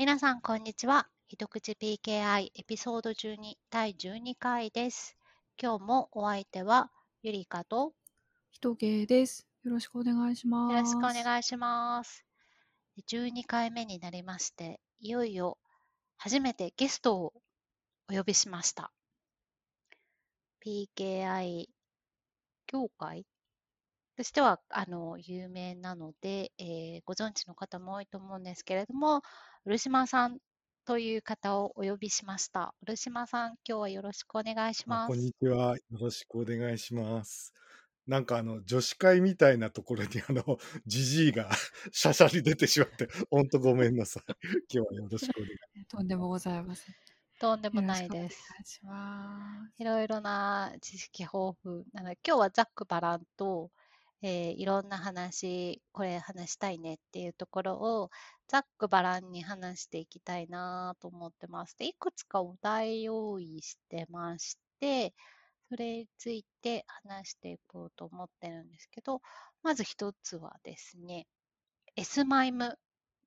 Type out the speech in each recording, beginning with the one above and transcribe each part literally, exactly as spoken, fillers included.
皆さん、こんにちは。一口 ピーケーアイ エピソードじゅうにだいじゅうにかいです。今日もお相手はゆりかとひとけです。よろしくお願いします。よろしくお願いします。じゅうにかいめになりまして、いよいよ初めてゲストをお呼びしました。ピーケーアイ 業界としてはあの有名なので、えー、ご存知の方も多いと思うんですけれども、漆間さんという方をお呼びしました。漆間さん、今日はよろしくお願いします。こんにちは、よろしくお願いします。なんかあの女子会みたいなところにあのジジイがしゃしゃり出てしまって、本当ごめんなさい。今日はよろしくお願いします。とんでもございません。とんでもないです。いろいろな知識豊富なので、今日はざっくばらんと。えー、いろんな話、これ話したいねっていうところをざっくばらんに話していきたいなと思ってます。で、いくつかお題用意してまして、それについて話していこうと思ってるんですけど、まず一つはですね、Sマイム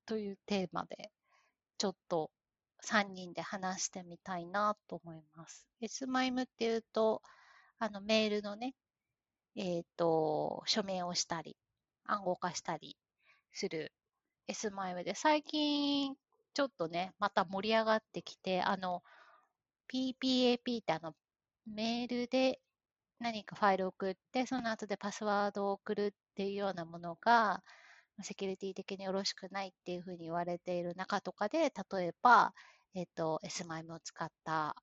というテーマでちょっとさんにんで話してみたいなと思います。Sマイムっていうと、あのメールのね、えっと、署名をしたり、暗号化したりする S マイムで、最近ちょっとね、また盛り上がってきて、あの、ピーピーエーピー ってあの、メールで何かファイルを送って、その後でパスワードを送るっていうようなものが、セキュリティ的によろしくないっていうふうに言われている中とかで、例えば、えっと、S マイムを使った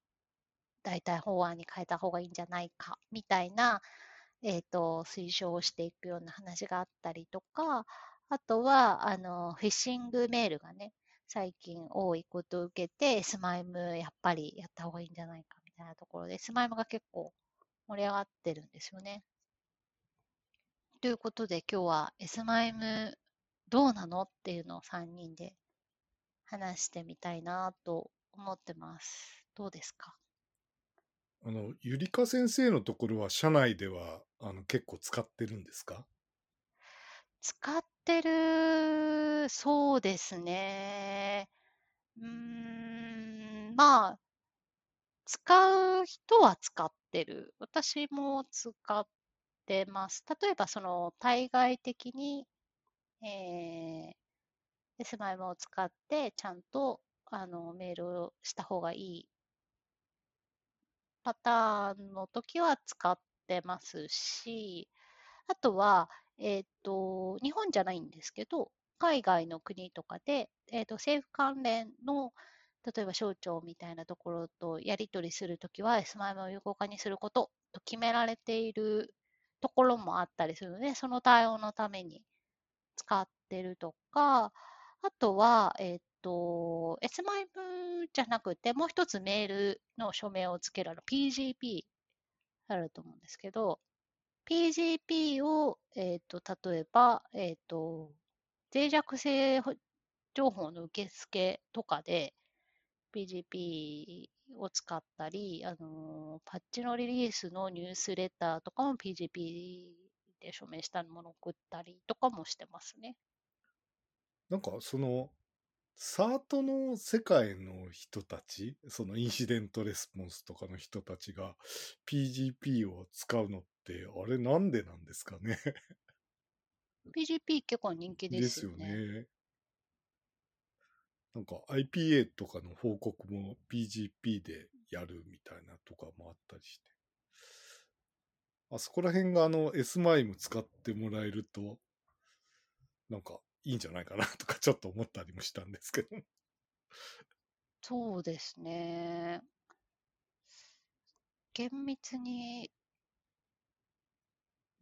代替法案に変えた方がいいんじゃないか、みたいな、えっと、推奨をしていくような話があったりとか、あとは、あの、フィッシングメールがね、最近多いことを受けて、Sマイムやっぱりやった方がいいんじゃないかみたいなところで、Sマイムが結構盛り上がってるんですよね。ということで、今日は Sマイムどうなのっていうのをさんにんで話してみたいなと思ってます。どうですか？あのゆりか先生のところは社内ではあの結構使ってるんですか？使ってる、そうですね。うーん、まあ使う人は使ってる。私も使ってます。例えばその対外的に、えー、Sマイムを使ってちゃんとあのメールをした方がいい。パターンの時は使ってますし、あとは、えっと、日本じゃないんですけど、海外の国とかで、えっと、政府関連の、例えば省庁みたいなところとやり取りするときは、Sマイムを有効化にすることと決められているところもあったりするので、その対応のために使ってるとか、あとは、えっと、Sマイムじゃなくて、もう一つメールの署名をつけるあの ピージーピー あると思うんですけど、ピージーピー を、えー、と例えば、えー、と脆弱性情報の受付とかで ピージーピー を使ったり、あのパッチのリリースのニュースレターとかも ピージーピー で署名したものを送ったりとかもしてますね。なんかそのサートの世界の人たち、そのインシデントレスポンスとかの人たちが ピージーピー を使うのって、あれなんでなんですかね。ピージーピー 結構人気ですよね。ですよね。なんか アイピーエー とかの報告も ピージーピー でやるみたいなとかもあったりして。あそこら辺があの S マイム使ってもらえると、なんか、いいんじゃないかなとかちょっと思ったりもしたんですけど。そうですね。厳密に、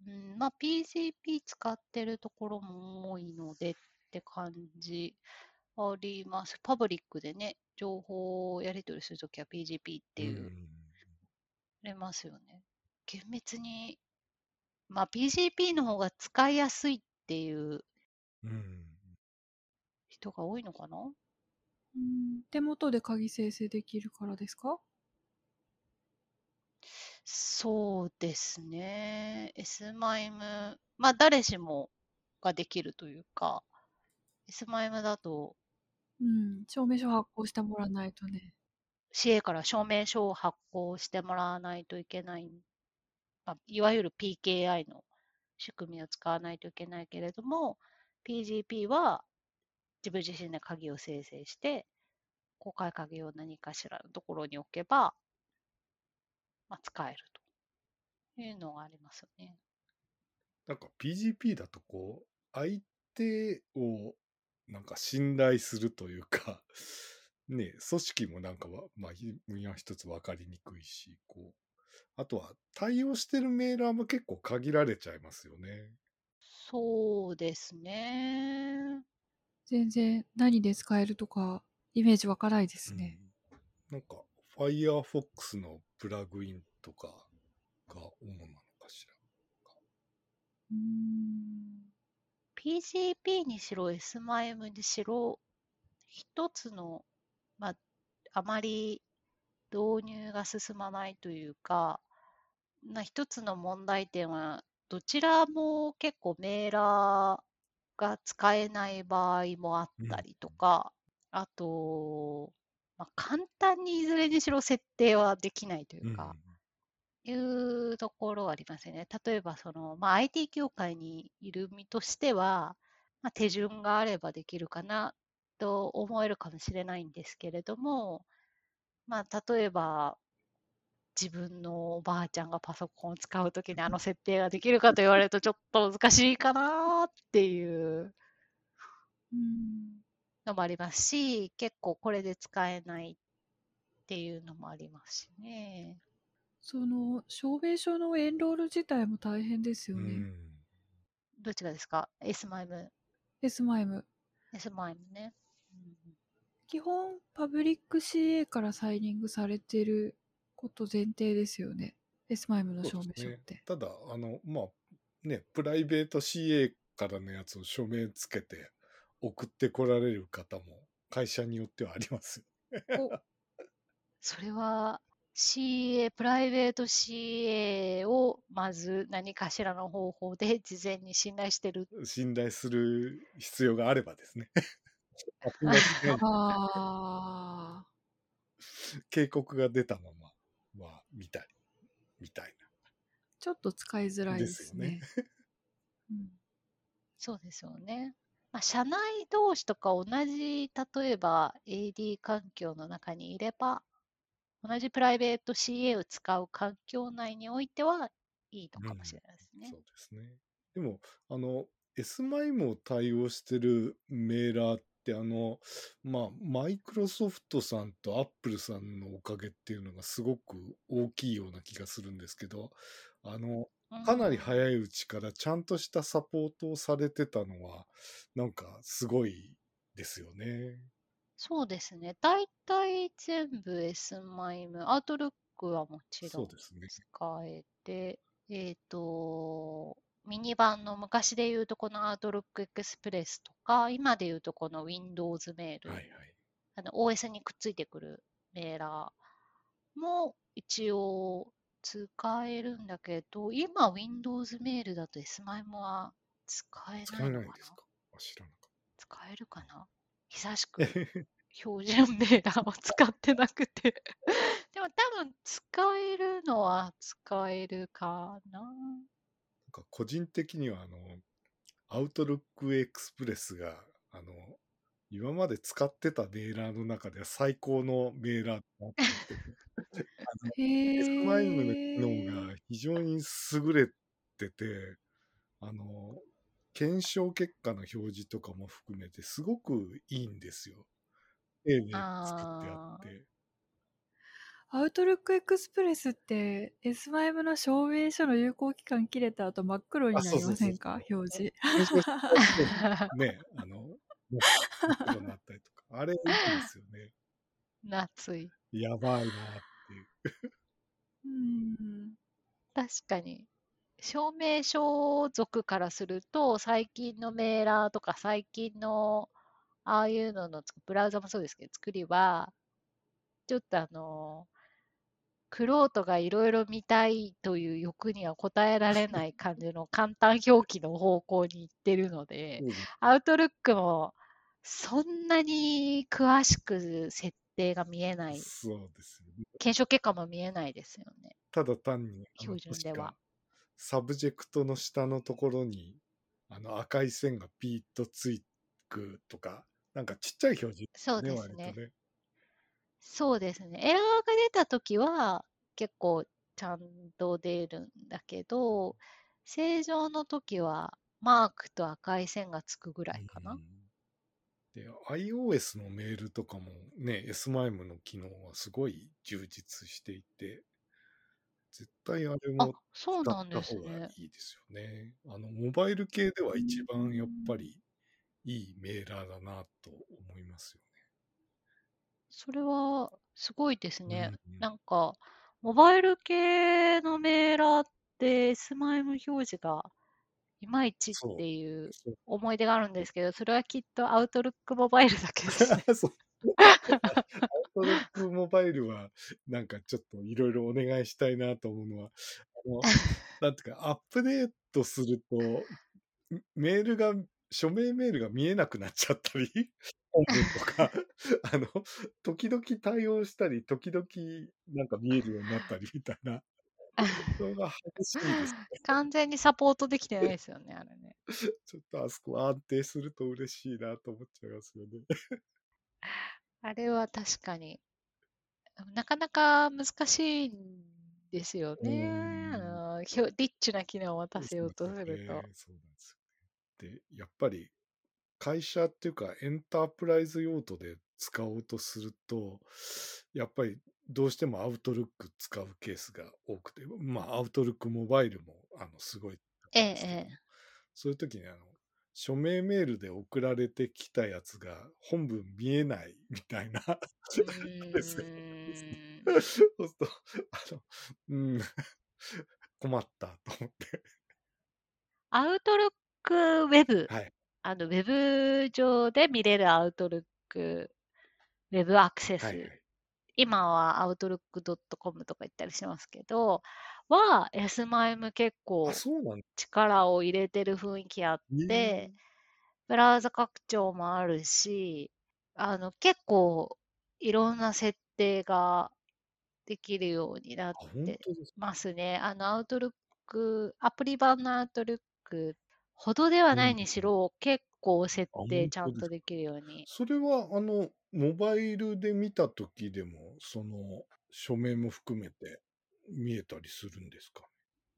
うん、まあ ピージーピー 使ってるところも多いのでって感じあります。パブリックでね、情報をやり取りするときは ピージーピー っていう、ありますよね。厳密に、まあ ピージーピー の方が使いやすいっていう。うん、人が多いのかな？うん、手元で鍵生成できるからですか？そうですね。 S マイム、まあ誰しもができるというか、 S マイムだとうん、証明書発行してもらわないとね。市へから証明書を発行してもらわないといけない、まあ、いわゆる ピーケーアイ の仕組みを使わないといけないけれども、ピージーピー は自分自身で鍵を生成して、公開鍵を何かしらのところに置けば、まあ、使えるというのがありますよね。なんか ピージーピー だとこう相手をなんか信頼するというかね、組織もなんかは、まあ、一つ分かりにくいし、こうあとは対応してるメーラーも結構限られちゃいますよね。そうですね。全然何で使えるとかイメージわからないですね、うん、なんか Firefox のプラグインとかが主なのかしら。うーん ピージーピー にしろ エスエムアイエム にしろ一つの、まあ、あまり導入が進まないというか、な一つの問題点はどちらも結構メーラーが使えない場合もあったりとか、うん、あと、まあ、簡単にいずれにしろ設定はできないというか、うん、いうところはありますよね。例えばその、まあ、アイティー 業界にいる身としては、まあ、手順があればできるかなと思えるかもしれないんですけれども、まあ、例えば自分のおばあちゃんがパソコンを使うときにあの設定ができるかと言われるとちょっと難しいかなっていうのもありますし、結構これで使えないっていうのもありますしね。その証明書のエンロール自体も大変ですよね。うん、どっちがですか？ エスエムアイエム。エスエムアイエム。エスエムアイエム ね。うん、基本パブリック シーエー からサイニングされてること前提ですよね。エスエムアイエム の証明書って、ね、ただあのまあねプライベート シーエー からのやつを署名つけて送ってこられる方も会社によってはあります。それは シーエー プライベート シーエー をまず何かしらの方法で事前に信頼してる。信頼する必要があればですね。あ警告が出たまま。まあ、みたいみたいなちょっと使いづらいですね。ですよね、うん、そうですよね。まあ、社内同士とか同じ例えば エーディー 環境の中にいれば同じプライベート シーエー を使う環境内においてはいいのかもしれないですね。うん、そうですね。でもあの エスエムアイエム を対応してるメーラーってあのまあマイクロソフトさんとアップルさんのおかげっていうのがすごく大きいような気がするんですけど、あのかなり早いうちからちゃんとしたサポートをされてたのはなんかすごいですよね。そうですね。だいたい全部 エスエムアイエム、アウトルックはもちろん使えて、ね、えっ、ー、とミニ版の昔でいうとこの Outlook Express とか、今でいうとこの Windows メール、はいはい、あの オーエス にくっついてくるメーラーも一応使えるんだけど、今 Windows メールだと エスエムアイエム は使えないのかな？使えないですか？知らなかった。使えるかな？久しく標準メーラーを使ってなくて。でも多分使えるのは使えるかな。個人的にはあのアウトルックエクスプレスがあの今まで使ってたメーラーの中では最高のメーラーだってエスエムアイエム の機能が非常に優れてて、あの検証結果の表示とかも含めてすごくいいんですよ。丁寧に作ってあって。アウトルックエクスプレスって エスエムアイエム の証明書の有効期間切れた後真っ黒になりませんか？そうそうそうそう表示ね、あの真っ黒なったりとかあれいいですよね。夏いやばいなっていううん確かに証明書族からすると最近のメーラーとか最近のああいうののブラウザもそうですけど作りはちょっとあのクロートがいろいろ見たいという欲には応えられない感じの簡単表記の方向に行ってるので、うん、アウトルックもそんなに詳しく設定が見えない。そうですよね。検証結果も見えないですよね。ただ単にあの標準では。サブジェクトの下のところにあの赤い線がピーッとつくとか、なんかちっちゃい表示ですね。そうですね。割とね。そうですね。エラーが出たときは結構ちゃんと出るんだけど、正常のときはマークと赤い線がつくぐらいかな。で、iOS のメールとかもね、エスマイム の機能はすごい充実していて、絶対あれも使った方がいいですよね。あの、モバイル系では一番やっぱりいいメーラーだなと思いますよね。それはすごいですね。うん、なんか、モバイル系のメーラーってエスマイム 表示がいまいちっていう思い出があるんですけど、それはきっとアウトルックモバイルだけですね。アウトルックモバイルはなんかちょっといろいろお願いしたいなと思うのは、あのなんていうかアップデートするとメールが署名メールが見えなくなっちゃったり、本文とかあの時々対応したり時々なんか見えるようになったりみたいな。それが激しいですね。完全にサポートできてないですよねあれね。ちょっとあそこは安定すると嬉しいなと思っちゃいますよね。あれは確かになかなか難しいんですよね。あのリッチな機能を渡せようとすると。そうなんですよね。で、やっぱり会社っていうかエンタープライズ用途で使おうとすると、やっぱりどうしてもアウトルック使うケースが多くて、まあアウトルックモバイルもあのすごいす、ねええ、そういう時にあの署名メールで送られてきたやつが本文見えないみたいなです、ね、そうするとあの、うん、困ったと思って。アウトルックウェブ、はい、あのウェブ上で見れるアウトルックウェブアクセス。はいはい、今はアウトルック .com とか言ったりしますけど、は エスマイム 結構力を入れてる雰囲気あって、ブラウザ拡張もあるし、あの結構いろんな設定ができるようになってますね。あのアウトルック、アプリ版のアウトルックほどではないにしろ、結構設定ちゃんとできるように。それはあのモバイルで見たときでも、その署名も含めて見えたりするんですか？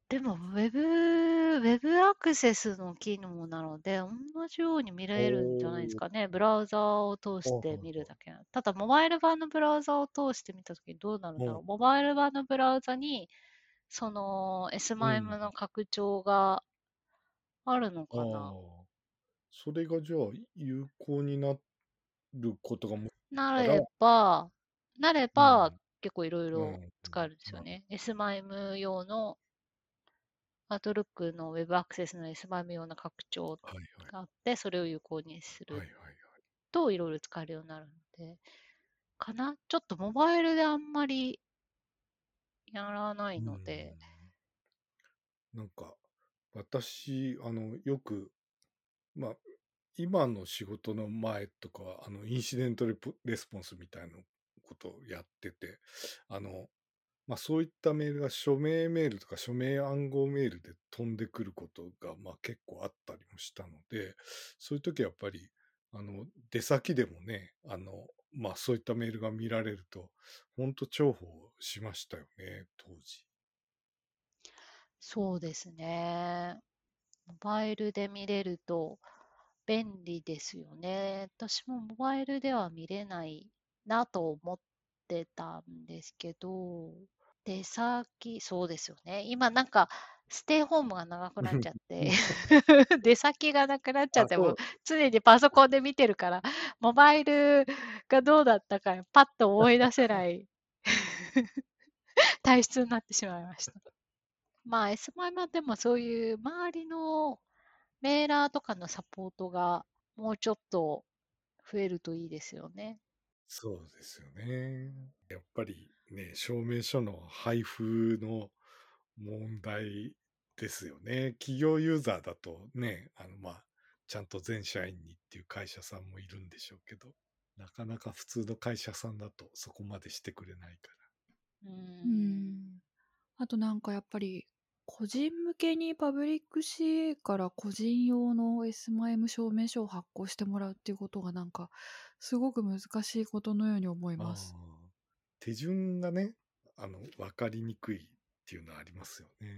でもウェブ、ウェブアクセスの機能なので、同じように見られるんじゃないですかね。ブラウザを通して見るだけ。ただ、モバイル版のブラウザを通して見たときにどうなるんだろう。モバイル版のブラウザに、その エスマイム の拡張があるのかな。うん、それがじゃあ、有効になって、ることがもなれば、なれば、うん、結構いろいろ使えるんですよね。うんうん、エスマイム 用の、アトルックのウェブアクセスの エスマイム 用の拡張があって、はいはい、それを有効にするといろいろ使えるようになるので、かな？ちょっとモバイルであんまりやらないので。うん、なんか、私、あの、よく、まあ、今の仕事の前とかはあのインシデントレスポンスみたいなことをやってて、あの、まあ、そういったメールが署名メールとか署名暗号メールで飛んでくることがまあ結構あったりもしたので、そういう時はやっぱりあの出先でもね、あの、まあ、そういったメールが見られると本当重宝しましたよね当時。そうですね。モバイルで見れると便利ですよね。私もモバイルでは見れないなと思ってたんですけど、出先、そうですよね。今なんかステイホームが長くなっちゃって、出先がなくなっちゃっても、常にパソコンで見てるから、モバイルがどうだったかパッと思い出せない体質になってしまいました。まあ エスマイム はでもそういう周りのメーラーとかのサポートがもうちょっと増えるといいですよね。そうですよね。やっぱりね、証明書の配布の問題ですよね。企業ユーザーだとね、あのまあちゃんと全社員にっていう会社さんもいるんでしょうけど、なかなか普通の会社さんだとそこまでしてくれないから。うーん。あとなんかやっぱり個人向けにパブリック シーエー から個人用の エスエムエム 証明書を発行してもらうっていうことがなんかすごく難しいことのように思います。手順がね、あの分かりにくいっていうのはありますよね。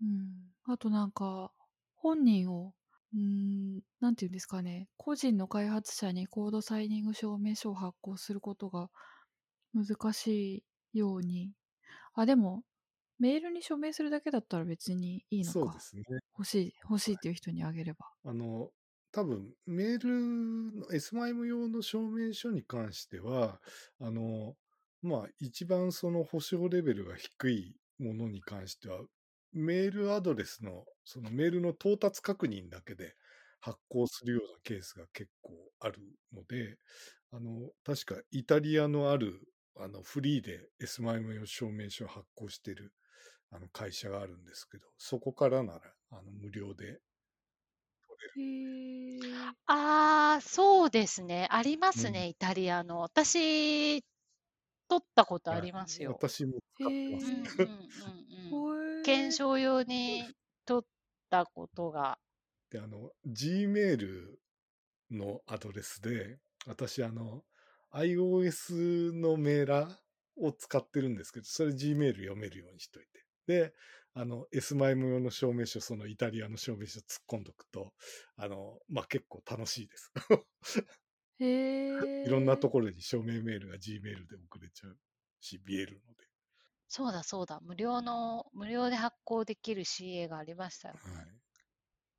うん。あとなんか本人をうーん、なんていうんですかね、個人の開発者にコードサイニング証明書を発行することが難しいように。あ、でもメールに署名するだけだったら別にいいのか。そうですね。欲しい、欲しいっていう人にあげれば。あの、多分メールの エスエムエム 用の証明書に関しては、あの、まあ一番その保証レベルが低いものに関しては、メールアドレスの、そのメールの到達確認だけで発行するようなケースが結構あるので、あの、確かイタリアのある、あの、フリーで エスエムエム 証明書を発行しているあの会社があるんですけど、そこからならあの無料で取れる。へーああ、そうですね。ありますね、イタリアの。私、取ったことうんあはい、りますよ。私も使ってまうんす。うんうんうん。検証用に取ったことが。で、あの、Gmail のアドレスで、私、あの、iOS のメーラーを使ってるんですけど、それ Gmail 読めるようにしといて。で、あの、エスエムエム 用の証明書、そのイタリアの証明書突っ込んどくと、あの、まあ、結構楽しいです。へえ。いろんなところに証明メールが Gmail で送れちゃうし、見えるので。そうだそうだ。無料の、無料で発行できる シーエー がありましたよはね。い。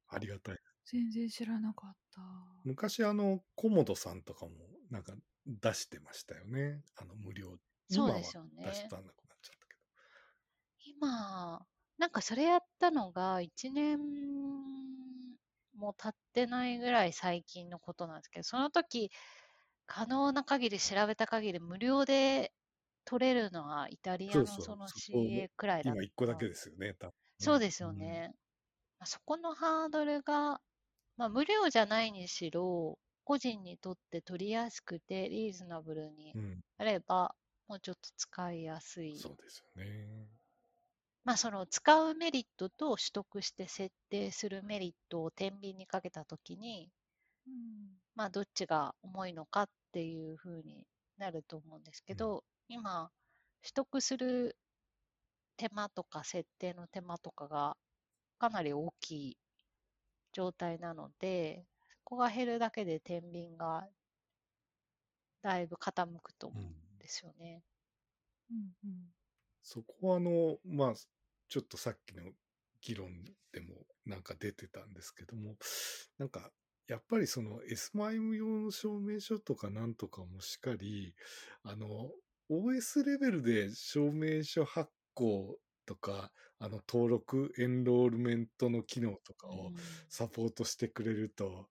ありがたい。全然知らなかった。昔、あの、コモドさんとかも、なんか出してましたよね。あの、無料。そ今うはですよ出しね。たんなくなっちゃったけど。今、なんかそれやったのがいちねんも経ってないぐらい最近のことなんですけど、その時、可能な限り調べた限り無料で取れるのはイタリそアうのそそう、の そこ、シーエー くらいだっ今いっこだけた。ですよね、多分そうね。ですうよん、ね。まあそこのハードルが、まあ、無料じゃないにしろ、個人にとって取りやすくてリーズナブルにうん、あれば、もうちょっと使いやすい。そうですよね。まあ、その使うメリットと取得して設定するメリットを天秤にかけたときに、うんまあ、どっちが重いのかっていうふうになると思うんですけうん、ど、今、取得する手間とか設定の手間とかがかなり大きい状態なので、そこが減るだけで天秤がだいぶ傾くと思ううんんですよね。うんうんそこはあの、まあ、ちょっとさっきの議論でもなんか出てたんですけども、なんか、やっぱりその エスエムエム 用の証明書とかなんとかもしかり、あの、オーエス レベルで証明書発行とか、あの、登録、エンロールメントの機能とかうをん、サポートしてくれると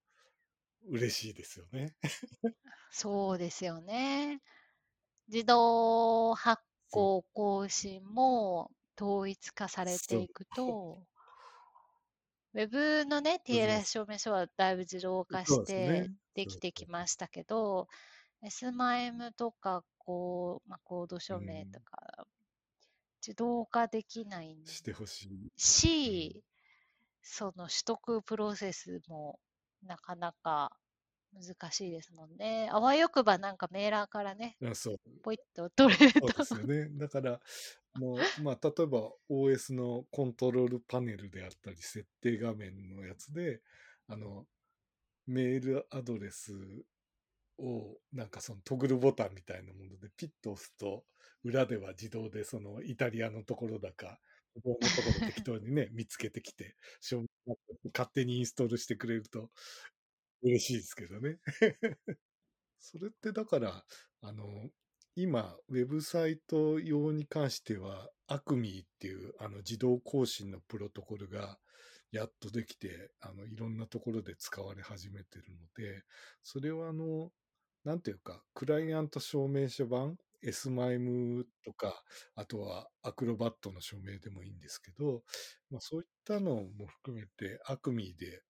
嬉しいですよね。そうですよね。自動発そう。行更新も統一化されてそう。いくと、ウェブのね、そうそう ティーエルエス 証明書はだいぶ自動化しそうですね。てでそうきてそきましたけど、エスマイム とかこう、まあ、コードう。う署名とん。か自動化できないしてほしい。うん。し、その取得プロセスもなかなか難しいですもんね。あわよくばなんかメーラーからね、あそう。ポイッと取れるそうと。ですよね。だから、もう、まあ、例えば オーエス のコントロールパネルであったり、設定画面のやつで、あの、メールアドレスを、なんかそのトグルボタンみたいなものでピッと押すと、裏では自動でそのイタリアのところだか、向こうのところ適当にね、見つけてきて、証明書勝手にインストールしてくれると嬉しいですけどね。それってだから、あの、今、ウェブサイト用に関しては、アクミーっていうあの自動更新のプロトコルがやっとできて、あの、いろんなところで使われ始めてるので、それはあの、なんていうか、クライアント証明書版、エスマイム とか、あとはアクロバットの証明でもいいんですけど、まあ、そういったのも含めて、アクミーで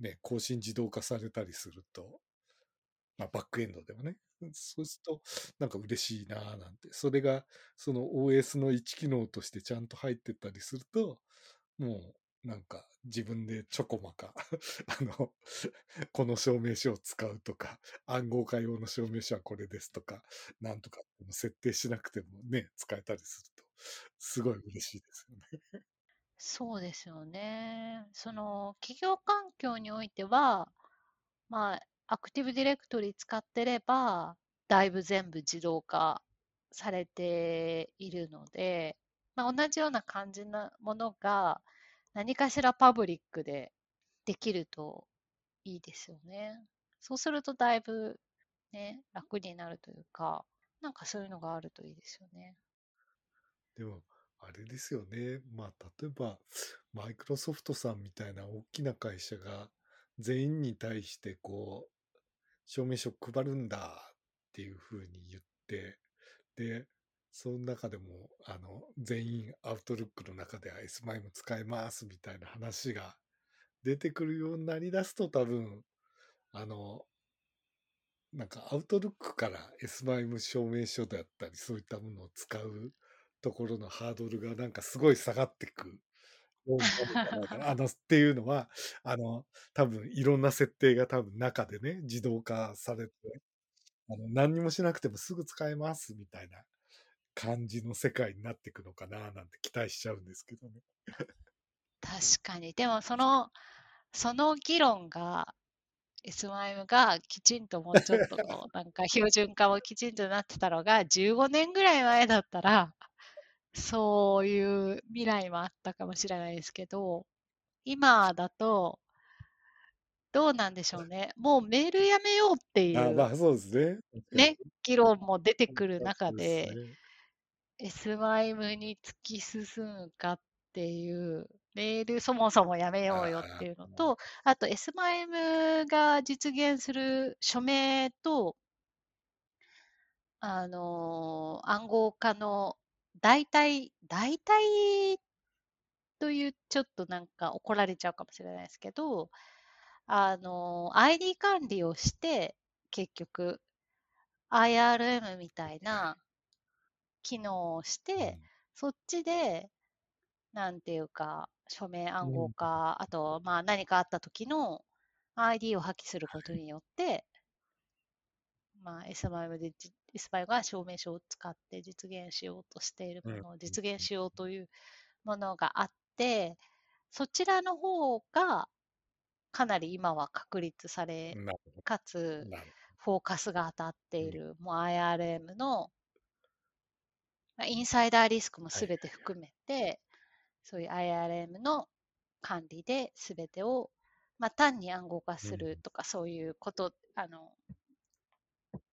ね、更新自動化されたりすると、まあ、バックエンドでもね、そうするとなんか嬉しいなぁなんて、それがその オーエス の一機能としてちゃんと入ってったりすると、もうなんか自分でちょこまかあのこの証明書を使うとか、暗号化用の証明書はこれですとか、なんとか設定しなくてもね使えたりするとすごい嬉しいですよね。そうですよね。その企業環境においては、まあアクティブディレクトリ使ってればだいぶ全部自動化されているので、まあ、同じような感じのものが何かしらパブリックでできるといいですよね。そうするとだいぶ、ね、楽になるというか、なんかそういうのがあるといいですよね。でもあれですよね、まあ、例えばマイクロソフトさんみたいな大きな会社が全員に対してこう証明書配るんだっていうふうに言って、でその中でもあの全員アウトルックの中で エスマイも使えますみたいな話が出てくるようになりだすと、多分あのなんかアウトルックから エスマイ証明書だったりそういったものを使うところのハードルがなんかすごい下がってく。あのっていうのはあの多分いろんな設定が多分中でね自動化されて、あの何にもしなくてもすぐ使えますみたいな感じの世界になっていくのかななんて期待しちゃうんですけどね。確かに。でもそのその議論が エスワイエム がきちんともうちょっとなんか標準化もきちんとなってたのがじゅうごねんぐらい前だったらそういう未来もあったかもしれないですけど、今だとどうなんでしょうね。もうメールやめようっていう、あ、まあそうですね。ね、議論も出てくる中で、で、ね、エスワイエム に突き進むかっていう、メールそもそもやめようよっていうのと、あ, あと エスワイエム が実現する署名と、あの暗号化の大体、大体というちょっとなんか怒られちゃうかもしれないですけど、あの、アイディー 管理をして、結局、アイアールエム みたいな機能をして、うん、そっちで、なんていうか、署名暗号化、うん、あと、まあ何かあった時の アイディー を破棄することによって、まあ、エスワイエム で、エスワイエム が証明書を使って実現しようとしているものを実現しようというものがあって、そちらの方がかなり今は確立され、かつフォーカスが当たっている、もう アイアールエム のインサイダーリスクも全て含めて、そういう アイアールエム の管理で全てを、まあ、単に暗号化するとかそういうこと、あの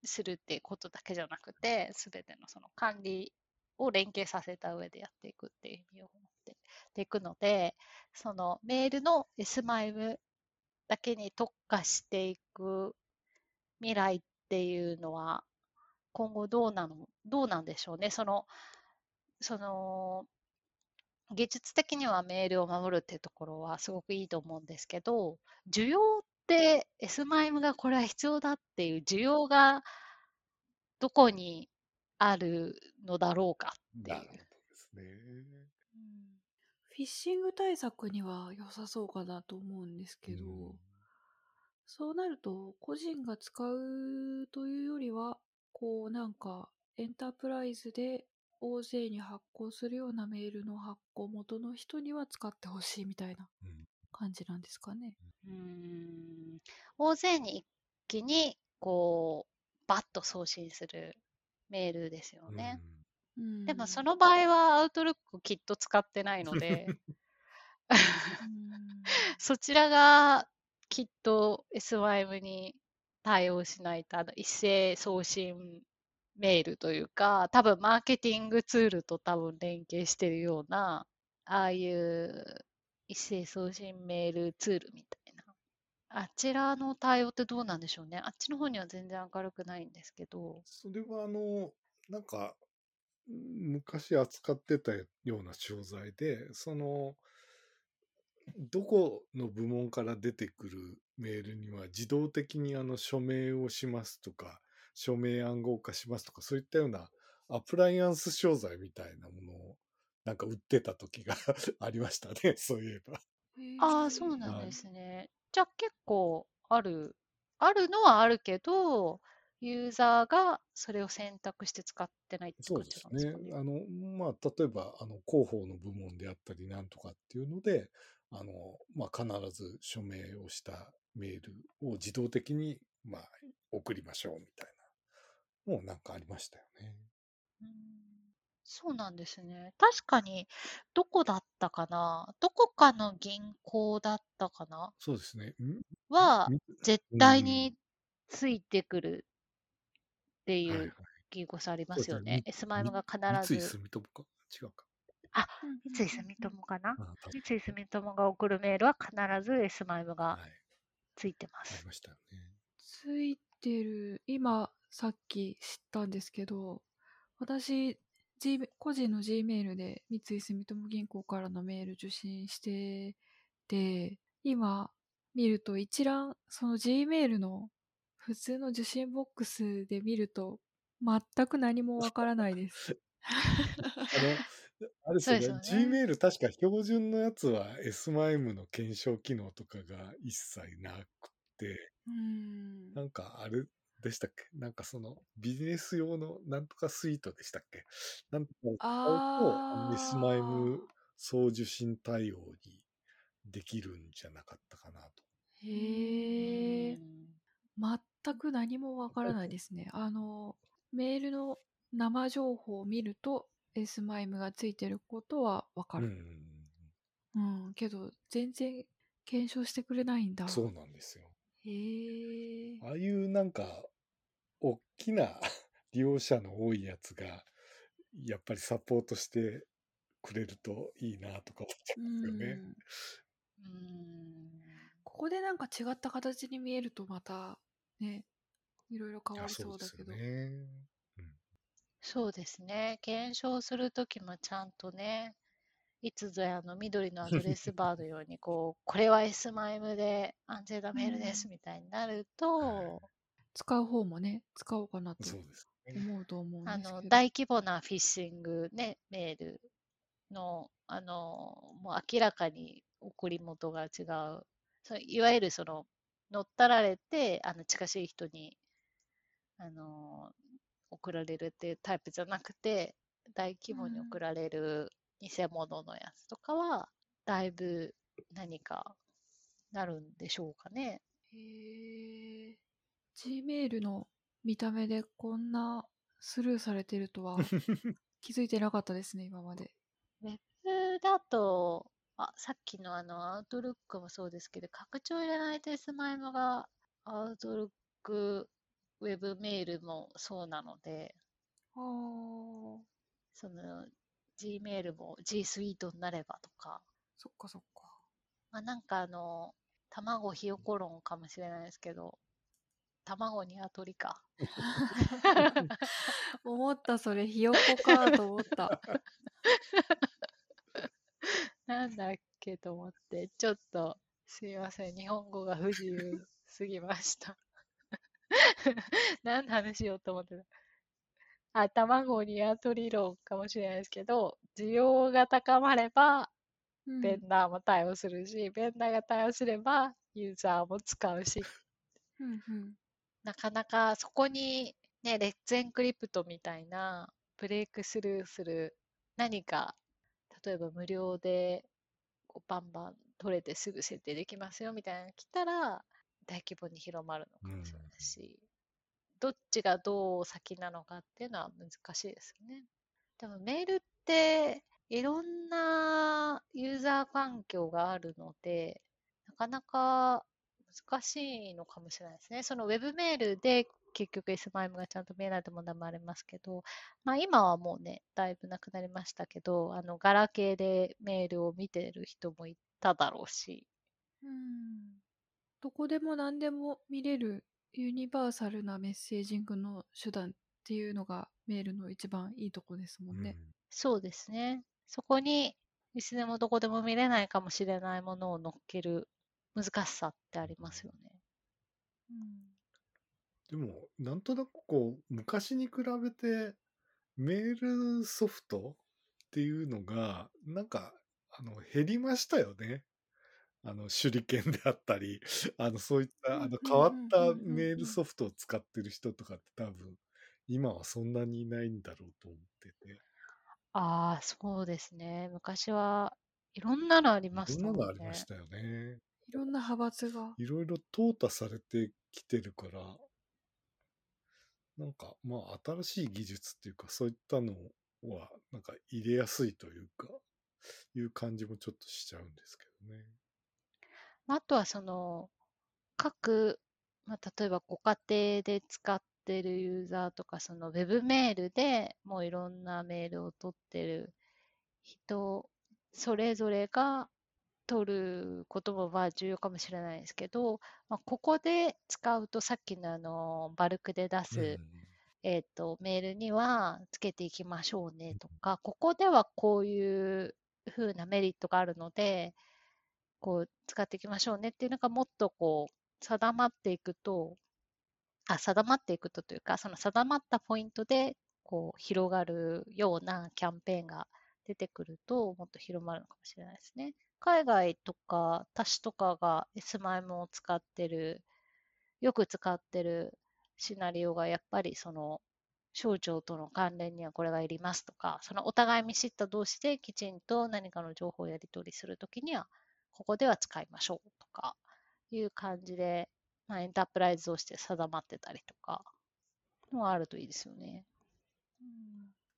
するっていうことだけじゃなくて、すべてのその管理を連携させた上でやっていくっていう意味を持っていくので、そのメールの エスワイエム だけに特化していく未来っていうのは今後どうなの、どうなんでしょうね。そのその技術的にはメールを守るっていうところはすごくいいと思うんですけど、需要で エスワイエム がこれは必要だっていう需要がどこにあるのだろうかっていう。なるほどですね。うん、フィッシング対策には良さそうかなと思うんですけど、うん、そうなると個人が使うというよりは、こうなんかエンタープライズで大勢に発行するようなメールの発行元の人には使ってほしいみたいな。うん、感じなんですかね。うーん、大勢に一気にこうバッと送信するメールですよね。うん、でもその場合はアウトルックきっと使ってないのでそちらがきっと エスワイエム に対応しないと、あの一斉送信メールというか、多分マーケティングツールと多分連携してるような、ああいう一斉送信メールツールみたいな、あちらの対応ってどうなんでしょうね。あっちの方には全然明るくないんですけど、それはあのなんか昔扱ってたような商材で、そのどこの部門から出てくるメールには自動的にあの署名をしますとか、署名暗号化しますとか、そういったようなアプライアンス商材みたいなものをなんか売ってた時がありましたね、そういえば。ああ、そうなんですね。はい、じゃあ結構ある、あるのはあるけど、ユーザーがそれを選択して使ってないってそう感でじすなんですね。かね。あの、まあ、例えば、あの、広報の部門であったり、なんとかっていうので、あの、まあ、必ず署名をしたメールを自動的に、まあ、送りましょうみたいな、もうなんかありましたよね。うん、そうなんですね。確かに、どこだったかな、どこかの銀行だったかなそうですね。んは、ん絶う対ん。についてくるってはいいはうい。銀行さんありまそうすですよね。ね。み、S マイムみ、が必三井ず、住友か違うか。あ、うんうん三井うん住うん友かなあ、多分。三井住友が送るメールは必ず S マイムがはい。ついてまありす。ましたよね。ついてる。今、さっき知ったんですけど、私、G、個人の G メールで三井住友銀行からのメール受信してて、今見ると一覧、その G メールの普通の受信ボックスで見ると、全く何もわからないです。あの、あれでそうすですよよね、ね。Gmail 確か標準のやつは S マイムの検証機能とかが一切なくて、うーん。なんかあれでしたっけ、なんかそのビジネス用のなんとかスイートでしたっけ、なんとかを買うとあの S マイあム送受信対応にできるんじゃなかったかなと。ー。うへー。ん。全く何もわからないですね。あの、メールの生情報を見ると S マイムがついてることはわかうる。ん、うん、けど全然検証してくれないんだ。そうなんですよ。へえ。ああいうなんか大きな 利用者の多いやつがやっぱりサポートしてくれるといいなとか思っちゃううんですよね。ん。うん。ここでなんか違った形に見えるとまたね、いろいろ変わあ、りそうそでうだすけよど。ね。うん、そうですね。検証するときもちゃんとね、いつぞやの緑のアドレスバーのように、こう、これは S マイムで安全なうメールですん。みたいになるはと、い、使う方もね、使おうかなとそうですね。思うと思うんあですの、けど。大規模なフィッシングね、メールの、あの、もう明らかに送り元が違う。そういわゆるその、乗っ取られて、あの、近しい人に、あの、送られるっていうタイプじゃなくて、大規う模に送ん。られる偽物のやつとかは、だいぶ何かなるんでしょうかね。へえ。Gmail の見た目でこんなスルーされてるとは気づいてなかったですね、今まで。ウェブだと、あ、さっきのあの、アウトルックもそうですけど、拡張入れないと S マイムが、アウトルック、ウェブメールもそうなので、ああ、その、G メールも G Suite になればとか、そっかそっか。まあ、なんかあの、卵ひよこ論かもしれないですけど、卵にアトリか。思った、それひよこかと思った。なんだっけと思って、ちょっとすいません、日本語が不自由すぎました。何の話しようと思ってた。あ、卵にアトリ論かもしれないですけど、需要が高まれば、うベん。ンダーも対応するし、ベンダーが対応すれば、ユーザーも使うし、うんうん。なかなかそこにね、レッツエンクリプトみたいなブレイクスルーする何か、例えば無料でこうバンバン取れてすぐ設定できますよみたいなのが来たら大規模に広まるのうかもしれん、ないし、どっちがどう先なのかっていうのは難しいですよね。でもメールっていろんなユーザー環境があるので、なかなか難しいのかもしれないですね。そのウェブメールで結局 S マイムがちゃんと見えないって問題もありますけど、まあ今はもうね、だいぶなくなりましたけど、あの、ガラケーでメールを見てる人もいただろうし、うん。どこでも何でも見れるユニバーサルなメッセージングの手段っていうのがメールの一番いいとこですもうんね。ん、そうですね。そこにいつでもどこでも見れないかもしれないものを乗っける難しさってありますよね。うん、でもなんとなくこう昔に比べてメールソフトっていうのがなんかあの減りましたよね。あの手裏剣であったり、あのそういったあの変わったメールソフトを使ってる人とかって多分今はそんなにいないんだろうと思ってて。ああ、そうですね。昔はいろんなのありましたもんね。いろんなのありましたよね。いろんな派閥が。いろいろ淘汰されてきてるから、なんかまあ新しい技術っていうかそういったのはなんか入れやすいというか、いう感じもちょっとしちゃうんですけどね。あとはその各、まあ、例えばご家庭で使ってるユーザーとかそのウェブメールでもういろんなメールを取ってる人それぞれが取ることもまあ重要かもしれないですけど、まあ、ここで使うとさっきのあのバルクで出す、うん、えーと、メールにはつけていきましょうねとか、ここではこういう風なメリットがあるのでこう使っていきましょうねっていうのがもっとこう定まっていくと、あ、定まっていくとというか、その定まったポイントでこう広がるようなキャンペーンが出てくるともっと広まるのかもしれないですね。海外とか私とかが エスマイム を使ってる、よく使ってるシナリオがやっぱりその症状との関連にはこれがいりますとか、そのお互い見知った同士できちんと何かの情報をやり取りするときにはここでは使いましょうとかいう感じで、まあ、エンタープライズをして定まってたりとかもあるといいですよね。うん、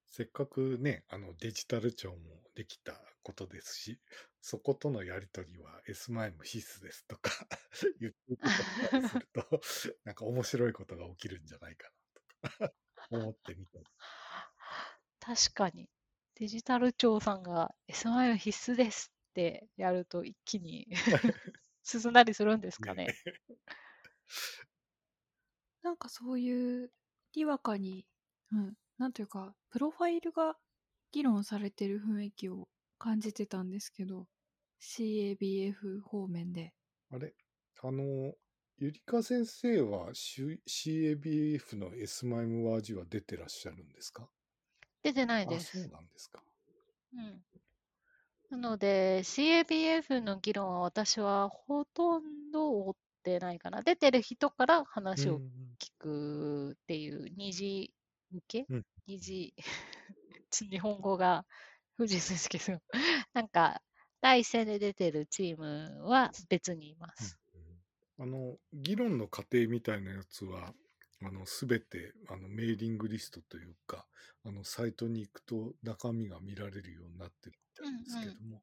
せっかくね、あのデジタル庁もできたことですし、そことのやり取りは エスマイム 必須ですとか言っていたりするとなんか面白いことが起きるんじゃないかなとか思ってみた。確かにデジタル庁さんが エスマイム 必須ですでやると一気に進んだりするんですかね。なんかそういうにわかに、うん、なんというかプロファイルが議論されてる雰囲気を感じてたんですけど、 シーエービーエフ 方面であれ、あのゆりか先生は シーエービーエフ の エスマイム ワージは出てらっしゃるんですか？出てないです。あ、そうなんですか。うん、なので シーエービーエフ の議論は私はほとんど追ってないかな。出てる人から話を聞くっていう二次受け、うん、二次日本語が不自由ですけどなんか第一線で出てるチームは別にいます。うん、あの議論の過程みたいなやつはあの全てあのメーリングリストというかあのサイトに行くと中身が見られるようになってるみたいですけども、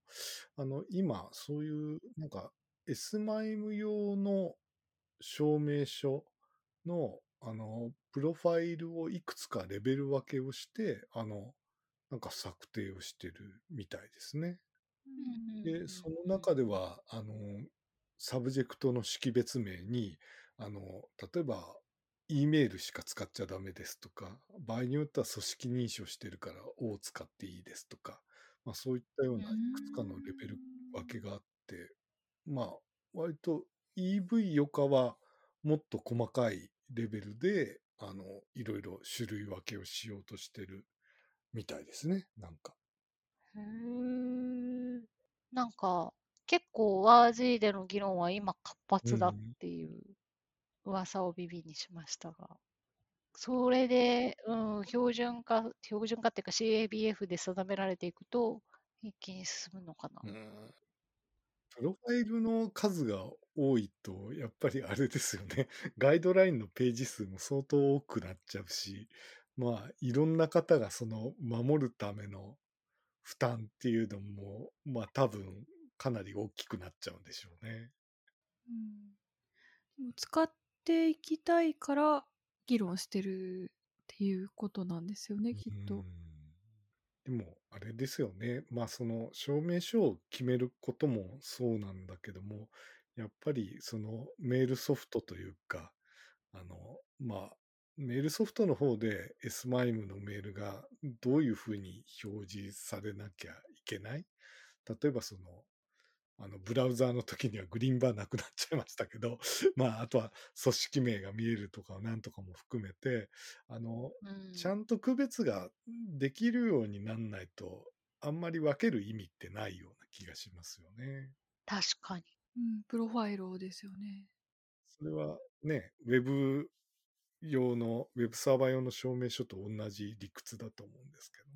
うんうん、あの今そういうなんか エスマイム 用の証明書 の, あのプロファイルをいくつかレベル分けをしてあのなんか策定をしてるみたいですね。うんうんうん、でその中ではあのサブジェクトの識別名にあの例えばE メールしか使っちゃダメですとか、場合によっては組織認証してるから O を使っていいですとか、まあ、そういったようないくつかのレベル分けがあって、まあ、割と イーブイ よかはもっと細かいレベルであのいろいろ種類分けをしようとしてるみたいですね。なんかへー、なんか結構ワージーでの議論は今活発だっていう、うん、噂を耳にしましたが、それで、うん、標準化、標準化っていうか シーエービーエフ で定められていくと一気に進むのかな。うん、プロファイルの数が多いとやっぱりあれですよね。ガイドラインのページ数も相当多くなっちゃうし、まあいろんな方がその守るための負担っていうのもまあ多分かなり大きくなっちゃうんでしょうね。うん、使ってっていきたいから議論してるっていうことなんですよね、きっと。でもあれですよね、まあその証明書を決めることもそうなんだけども、やっぱりそのメールソフトというかあのまあメールソフトの方で エスマイム のメールがどういうふうに表示されなきゃいけない例えばその、あのブラウザーの時にはグリーンバーなくなっちゃいましたけど、まあ、あとは組織名が見えるとかなんとかも含めて、あの、うん、ちゃんと区別ができるようになんないと、あんまり分ける意味ってないような気がしますよね。確かに。うん、プロファイルをですよね。それはね、ウェブ用の、ウェブサーバー用の証明書と同じ理屈だと思うんですけど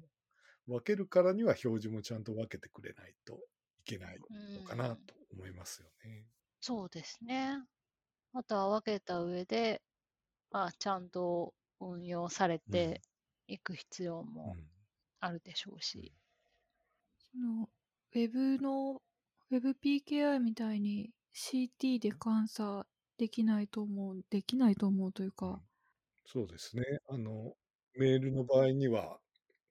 も、分けるからには表示もちゃんと分けてくれないといけないのかなと思いますよね。そうですね。あとは分けた上で、まあ、ちゃんと運用されていく必要もあるでしょうし。うんうんうん、そのウェブの WebPKI みたいに シーティー で監査できないと思う、できないと思うというか。うん、そうですね。あの、メールの場合には、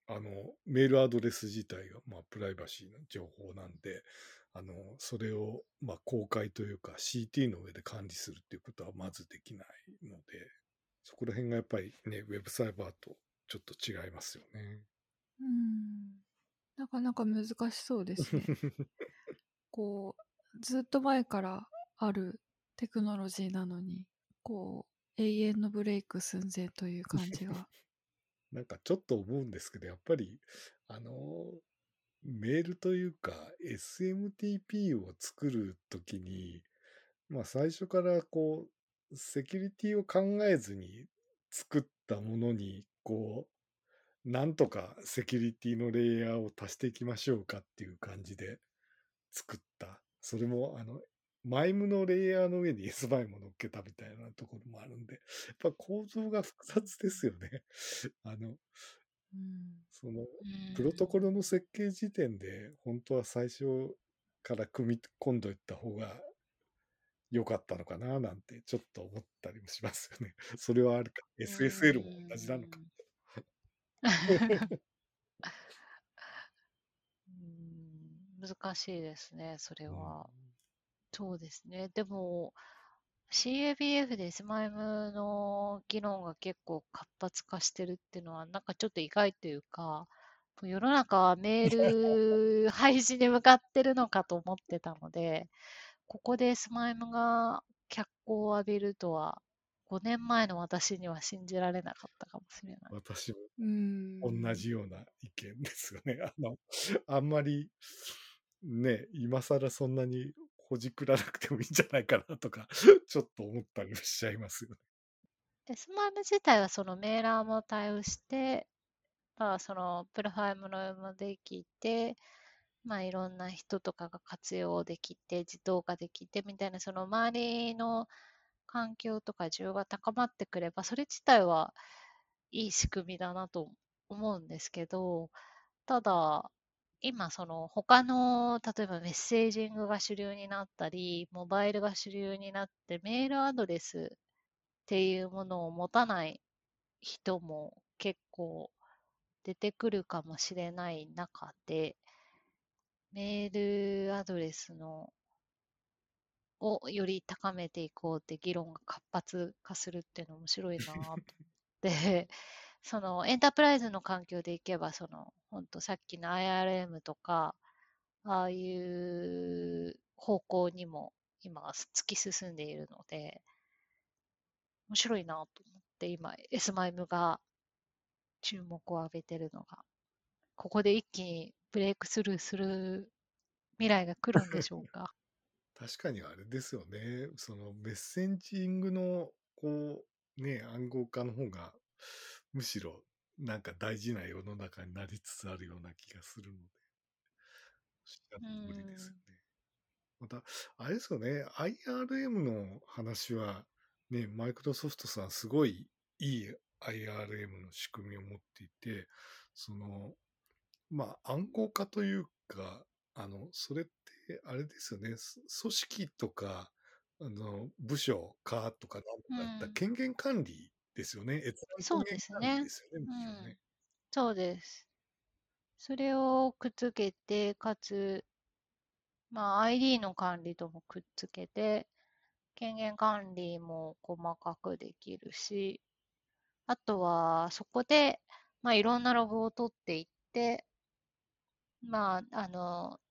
あのメールアドレス自体が、まあ、プライバシーの情報なんで、あのそれを、まあ、公開というか シーティー の上で管理するっていうことはまずできないので、そこら辺がやっぱりね、ウェブサーバーとちょっと違いますよね。うーん、なかなか難しそうですね。こうずっと前からあるテクノロジーなのに、こう永遠のブレイク寸前という感じが。なんかちょっと思うんですけど、やっぱりあのメールというか エスエムティーピー を作るときに、まあ最初からこうセキュリティを考えずに作ったものに、こうなんとかセキュリティのレイヤーを足していきましょうかっていう感じで作った。それもあのマイムのレイヤーの上に S マイムを乗っけたみたいなところもあるんで、やっぱ構造が複雑ですよね。あの、うん、その、プロトコルの設計時点で、本当は最初から組み込んどいた方が良かったのかな、なんてちょっと思ったりもしますよね。それはあるか。エスエスエル も同じなのか。難しいですね、それは。うん、そうですね。でも シーエービーエフ で エスマイム の議論が結構活発化してるっていうのは、なんかちょっと意外というか、世の中はメール廃止に向かってるのかと思ってたので、ここで エスマイム が脚光を浴びるとはごねんまえの私には信じられなかったかもしれない。私も同じような意見ですよね。あの、あんまりね、今更そんなにほじくらなくてもいいんじゃないかなとかちょっと思ったりしちゃいますよね。スマイム自体はそのメーラーも対応して、まあ、そのプロファイルもできて、まあ、いろんな人とかが活用できて自動化できてみたいな、その周りの環境とか需要が高まってくれば、それ自体はいい仕組みだなと思うんですけど、ただ今その他の、例えばメッセージングが主流になったり、モバイルが主流になって、メールアドレスっていうものを持たない人も結構出てくるかもしれない中で、メールアドレスのをより高めていこうって議論が活発化するっていうの面白いなってそのエンタープライズの環境でいけば、その本当さっきの アイアールエム とか、ああいう方向にも今突き進んでいるので、面白いなと思って今 エスマイム が注目を浴びてるのが、ここで一気にブレイクスルーする未来が来るんでしょうか。確かにあれですよね。そのメッセンジングのこうね、暗号化の方がむしろなんか大事な世の中になりつつあるような気がするので、無理ですよね。またあれですよね、 アイアールエム の話はね、マイクロソフトさんすごいいい アイアールエム の仕組みを持っていて、そのまあ暗号化というか、あのそれってあれですよね、組織とかあの部署かとかなんかだった権限管理ですよね。そうですね。そうです。それをくっつけて、かつ、まあ、アイディー の管理ともくっつけて、権限管理も細かくできるし、あとはそこで、まあ、いろんなログを取っていって、まあ、あの、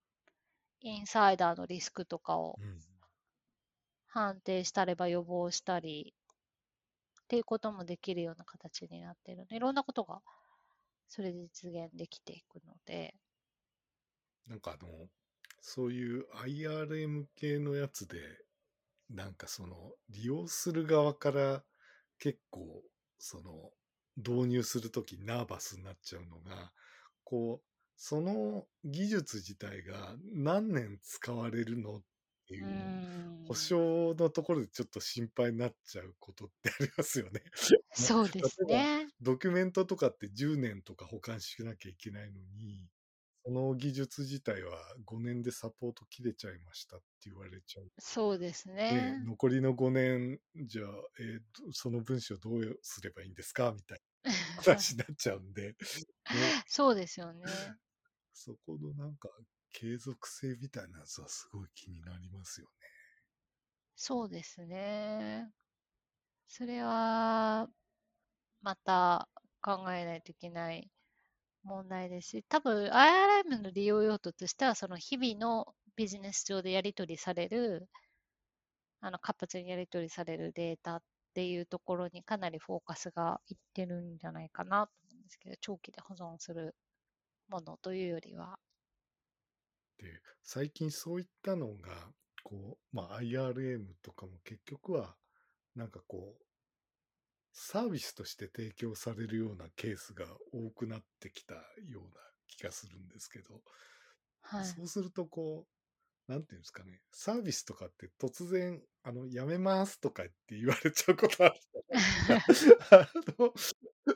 インサイダーのリスクとかを判定したれば予防したりっていうこともできるような形になっているので、いろんなことがそれで実現できていくので、なんかあのそういう アイアールエム 系のやつでなんかその利用する側から結構その導入するときナーバスになっちゃうのが、こうその技術自体が何年使われるのっていう保証のところでちょっと心配になっちゃうことってありますよね。そうですね。ドキュメントとかってじゅうねんとか保管しなきゃいけないのに、その技術自体はごねんでサポート切れちゃいましたって言われちゃう。そうですね。で残りのごねんじゃあ、えー、その文章どうすればいいんですかみたいな話になっちゃうんで、ね、そうですよね。そこのなんか継続性みたいなやつはすごい気になりますよね。そうですね。それはまた考えないといけない問題ですし、多分 アイアールエム の利用用途としては、その日々のビジネス上でやり取りされる、あの活発にやり取りされるデータっていうところにかなりフォーカスがいってるんじゃないかなと思うんですけど、長期で保存するものというよりは。で、最近そういったのがこう、まあ、アイアールエム とかも結局はなんかこうサービスとして提供されるようなケースが多くなってきたような気がするんですけど、はい、そうするとこうなんていうんですかね、サービスとかって突然あのやめますとかって言われちゃうことあるあの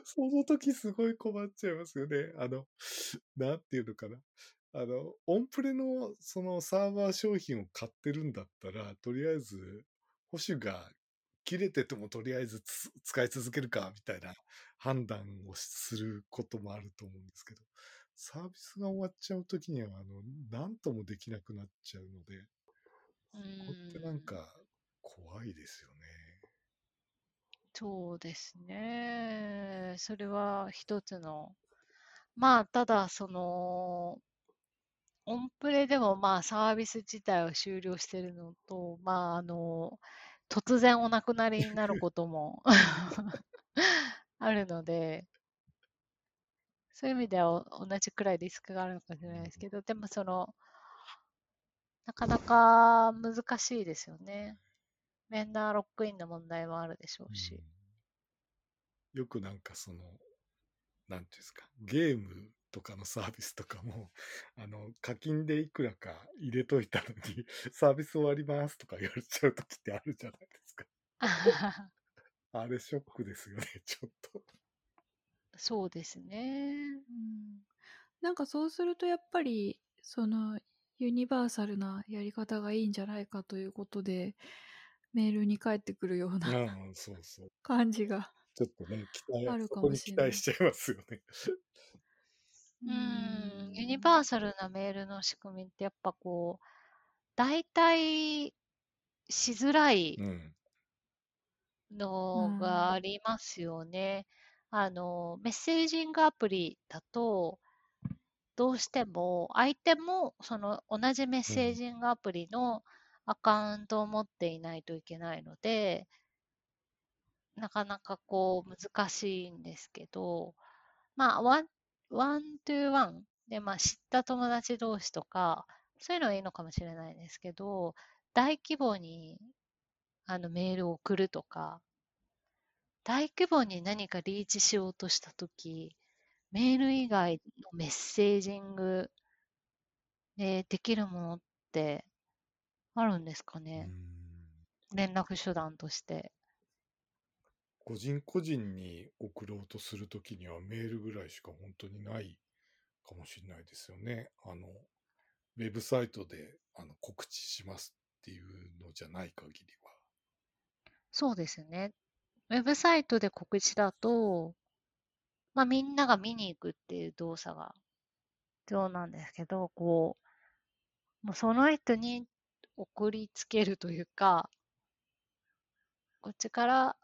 その時すごい困っちゃいますよね。あのなんていうのかな、あのオンプレのそのサーバー商品を買ってるんだったら、とりあえず保守が切れててもとりあえず使い続けるかみたいな判断をすることもあると思うんですけど、サービスが終わっちゃうときにはあの何ともできなくなっちゃうので、ここってなんか怖いですよね。そうですね。それは一つの、まあただそのオンプレでもまあサービス自体は終了してるのと、まああの突然お亡くなりになることもあるので、そういう意味では同じくらいリスクがあるのかもしれないですけど、でもそのなかなか難しいですよね。ベンダーロックインの問題もあるでしょうし、うん、よくなんかそのなんていうんですか、ゲームとかのサービスとかもあの課金でいくらか入れといたのにサービス終わりますとか言われちゃう時ってあるじゃないですかあれショックですよね、ちょっと。そうですね、うん、なんかそうするとやっぱりそのユニバーサルなやり方がいいんじゃないかということでメールに返ってくるような、うん、そうそう感じがちょっとね、期待、そこに期待しちゃいますよねうん、ユニバーサルなメールの仕組みってやっぱこう代替しづらいのがありますよね、うんうん、あのメッセージングアプリだとどうしても相手もその同じメッセージングアプリのアカウントを持っていないといけないので、なかなかこう難しいんですけど、まあワンワントゥーワンで、まあ、知った友達同士とかそういうのはいいのかもしれないですけど、大規模にあのメールを送るとか、大規模に何かリーチしようとしたとき、メール以外のメッセージングでできるものってあるんですかね、連絡手段として。個人個人に送ろうとするときにはメールぐらいしか本当にないかもしれないですよね。あのウェブサイトであの告知しますっていうのじゃない限りは。そうですね。ウェブサイトで告知だと、まあ、みんなが見に行くっていう動作が必要なんですけど、こうもうその人に送りつけるというか、こっちから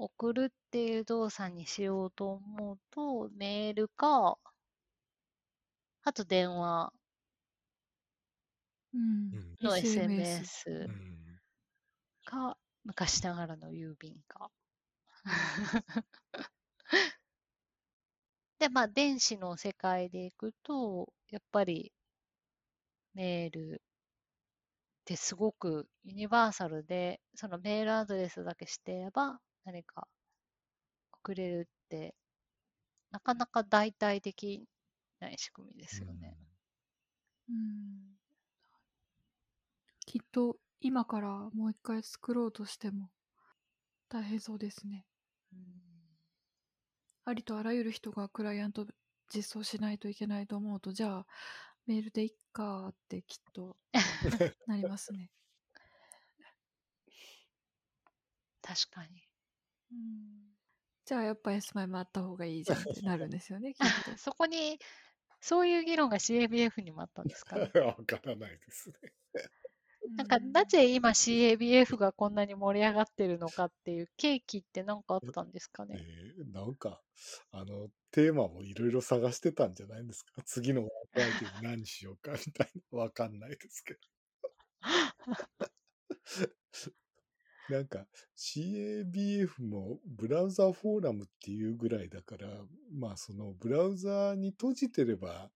送るっていう動作にしようと思うと、メールか、あと電話うんうん、の エスエムエス、うん、か昔ながらの郵便かでまあ電子の世界でいくとやっぱりメールってすごくユニバーサルで、そのメールアドレスだけしてれば何か送れるってなかなか代替できない仕組みですよね、うん、うんきっと今からもう一回作ろうとしても大変そうですね、うん、ありとあらゆる人がクライアント実装しないといけないと思うと、じゃあメールでいっかってきっとなりますね確かに、うん、じゃあやっぱ エスマイム あった方がいいじゃんってなるんですよねきっとそこにそういう議論が シーエービーエフ にもあったんですかねわからないですねなんかなぜ今 シーエービーエフ がこんなに盛り上がってるのかっていう契機って何かあったんですかね、えー、なんかあのテーマをいろいろ探してたんじゃないんですか、次のワークアイテム何しようかみたいなわかんないですけどなんか シーエービーエフ もブラウザフォーラムっていうぐらいだから、まあそのブラウザに閉じてれば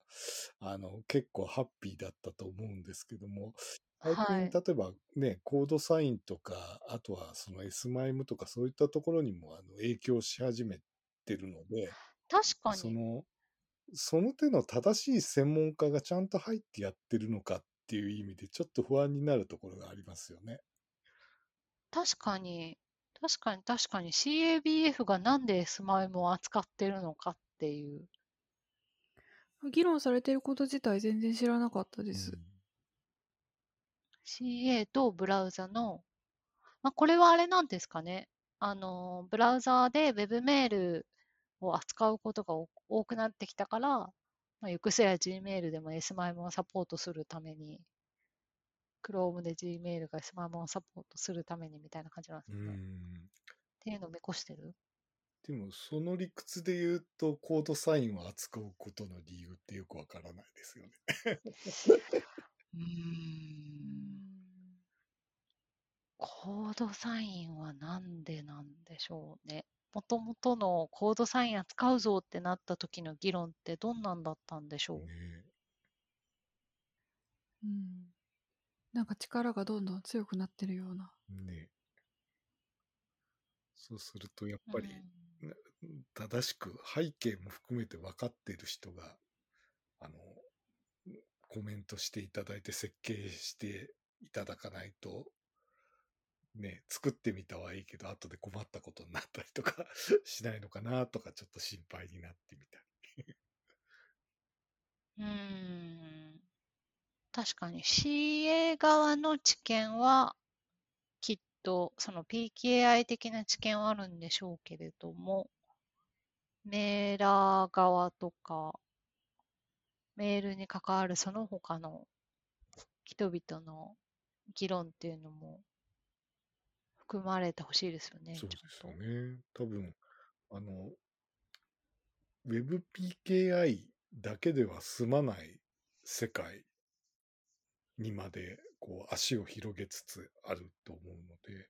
あの結構ハッピーだったと思うんですけども、最近、はい、例えばね、コードサインとか、あとはその エスマイム とかそういったところにもあの影響し始めてるので、確かにその、その手の正しい専門家がちゃんと入ってやってるのかっていう意味でちょっと不安になるところがありますよね。確かに、確かに確かに シーエービーエフ がなんで エスマイム を扱ってるのかっていう。議論されていること自体全然知らなかったです。うんシーエー とブラウザの、まあ、これはあれなんですかね、あのブラウザでウェブメールを扱うことが多くなってきたから、まあ、ゆくせや Gmail でも エスマイム をサポートするために Chrome で Gmail が エスマイム をサポートするためにみたいな感じなんですね。っていうのを見越してる。でもその理屈で言うとコードサインを扱うことの理由ってよくわからないですよねうーんコードサインはなんでなんでしょうね。もともとのコードサイン扱うぞってなった時の議論ってどんなんだったんでしょう、ね、うんなんか力がどんどん強くなってるような、ね、そうするとやっぱり、うん、正しく背景も含めて分かってる人があのコメントしていただいて設計していただかないとね、作ってみたはいいけど後で困ったことになったりとかしないのかなとかちょっと心配になってみたりうーん確かに シーエー 側の知見はきっとその ピーケーアイ 的な知見はあるんでしょうけれども、メーラー側とかメールに関わるその他の人々の議論っていうのも含まれてほしいですよね。そうですよね。多分あの Web ピーケーアイ だけでは済まない世界にまでこう足を広げつつあると思うので、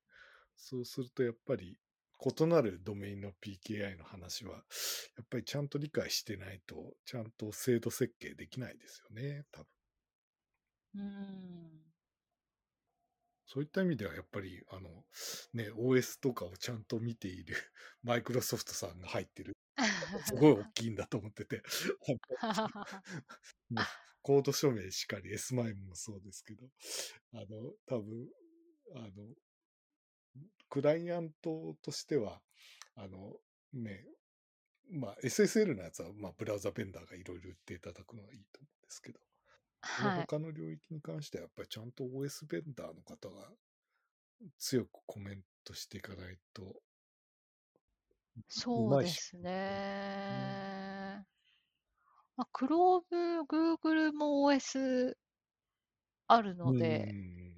そうするとやっぱり異なるドメインの ピーケーアイ の話はやっぱりちゃんと理解してないとちゃんと制度設計できないですよね多分。うーんそういった意味ではやっぱりあの、ね、オーエス とかをちゃんと見ているマイクロソフトさんが入ってるすごい大きいんだと思っててコード署名しかり エスマイム もそうですけどあの多分あのクライアントとしては、あのね、まあ エスエスエル のやつは、まあ、ブラウザベンダーがいろいろ売っていただくのはいいと思うんですけど、はい、他の領域に関してはやっぱりちゃんと オーエス ベンダーの方が強くコメントしていかないと。そうですね。まあ、Chrome、Google も オーエス あるので、うん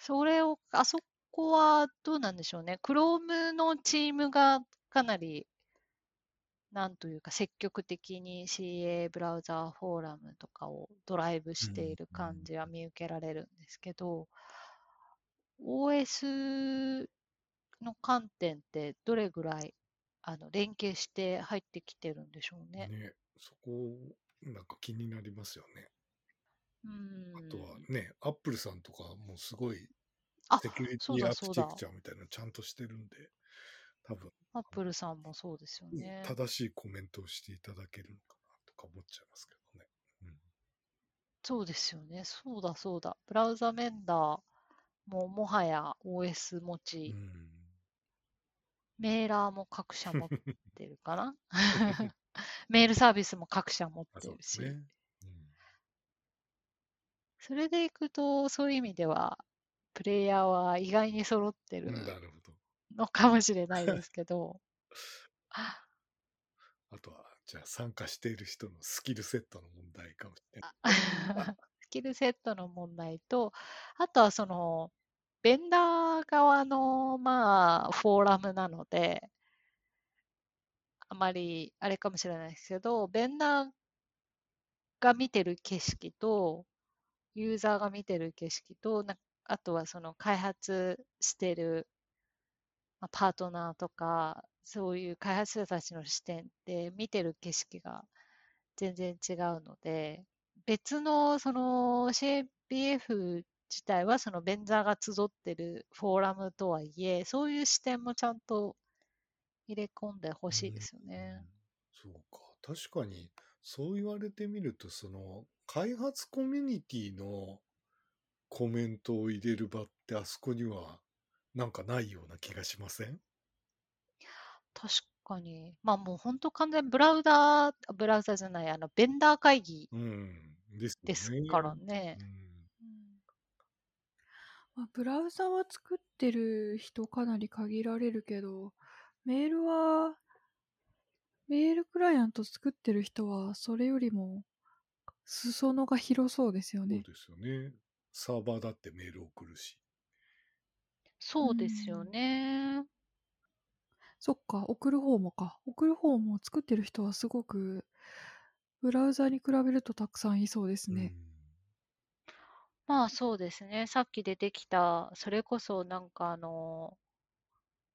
それを、あそこここはどうなんでしょうね。Chrome のチームがかなりなんというか積極的に シーエー ブラウザーフォーラムとかをドライブしている感じは見受けられるんですけど、うん、オーエス の観点ってどれぐらいあの連携して入ってきてるんでしょう ね, ねそこなんか気になりますよね。うん、あとはね、アップルさんとかもうすごいセキュリティアーキテクチャみたいなのちゃんとしてるんで、多分アップルさんもそうですよね。正しいコメントをしていただけるのかなとか思っちゃいますけどね。うん、そうですよね。そうだそうだ。ブラウザメンダーももはや オーエス 持ち、うん、メーラーも各社持ってるかな。メールサービスも各社持ってるし。それでいくと、そういう意味では、プレイヤーは意外に揃ってるのかもしれないですけど。あとは、じゃあ参加している人のスキルセットの問題かもしれない。スキルセットの問題と、あとはその、ベンダー側の、まあ、フォーラムなので、あまりあれかもしれないですけど、ベンダーが見てる景色と、ユーザーが見てる景色と、なあとはその開発してるパートナーとか、そういう開発者たちの視点で見てる景色が全然違うので、別のその シーエービーエフ 自体はそのベンダーが集ってるフォーラムとはいえ、そういう視点もちゃんと入れ込んでほしいですよね。うん、そうか、確かにそう言われてみると、その開発コミュニティのコメントを入れる場ってあそこにはなんかないような気がしません？確かに。まあもう本当完全にブラウザー、ブラウザーじゃない、あのベンダー会議ですからね。うんうん、まあ、ブラウザーは作ってる人かなり限られるけど、メールは、メールクライアント作ってる人はそれよりも裾野が広そうですよね。そうですよね。サーバーだってメール送るし。そうですよね。そっか、送る方もか。送る方も作ってる人はすごく、ブラウザに比べるとたくさんいそうですね。まあそうですね。さっき出てきた、それこそなんかあの、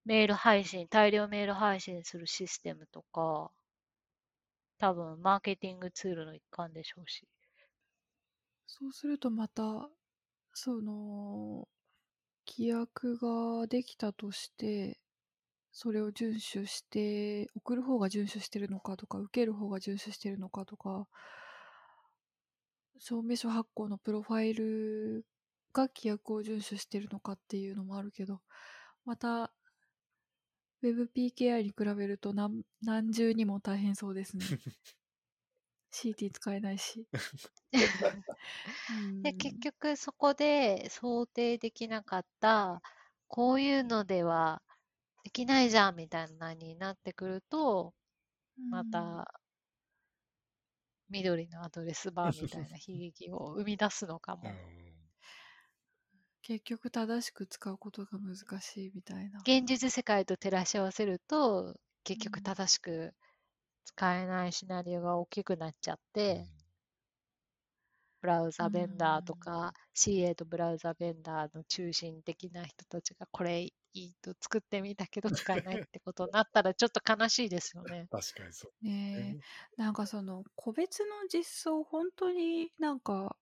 メール配信、大量メール配信するシステムとか、多分マーケティングツールの一環でしょうし、そうするとまたその規約ができたとしてそれを遵守して、送る方が遵守してるのかとか、受ける方が遵守してるのかとか、証明書発行のプロファイルが規約を遵守してるのかっていうのもあるけど、またWebPKI に比べると 何, 何重にも大変そうですね。シーティー 使えないし。で結局そこで想定できなかった、こういうのではできないじゃんみたいなになってくると、また緑のアドレスバーみたいな悲劇を生み出すのかも。結局正しく使うことが難しいみたいな。現実世界と照らし合わせると、結局正しく使えないシナリオが大きくなっちゃって、うん、ブラウザベンダーとか、うん、シーエー とブラウザベンダーの中心的な人たちがこれいいと作ってみたけど使えないってことになったらちょっと悲しいですよね。確かにそう。ねえ、なんかその個別の実装、本当になんか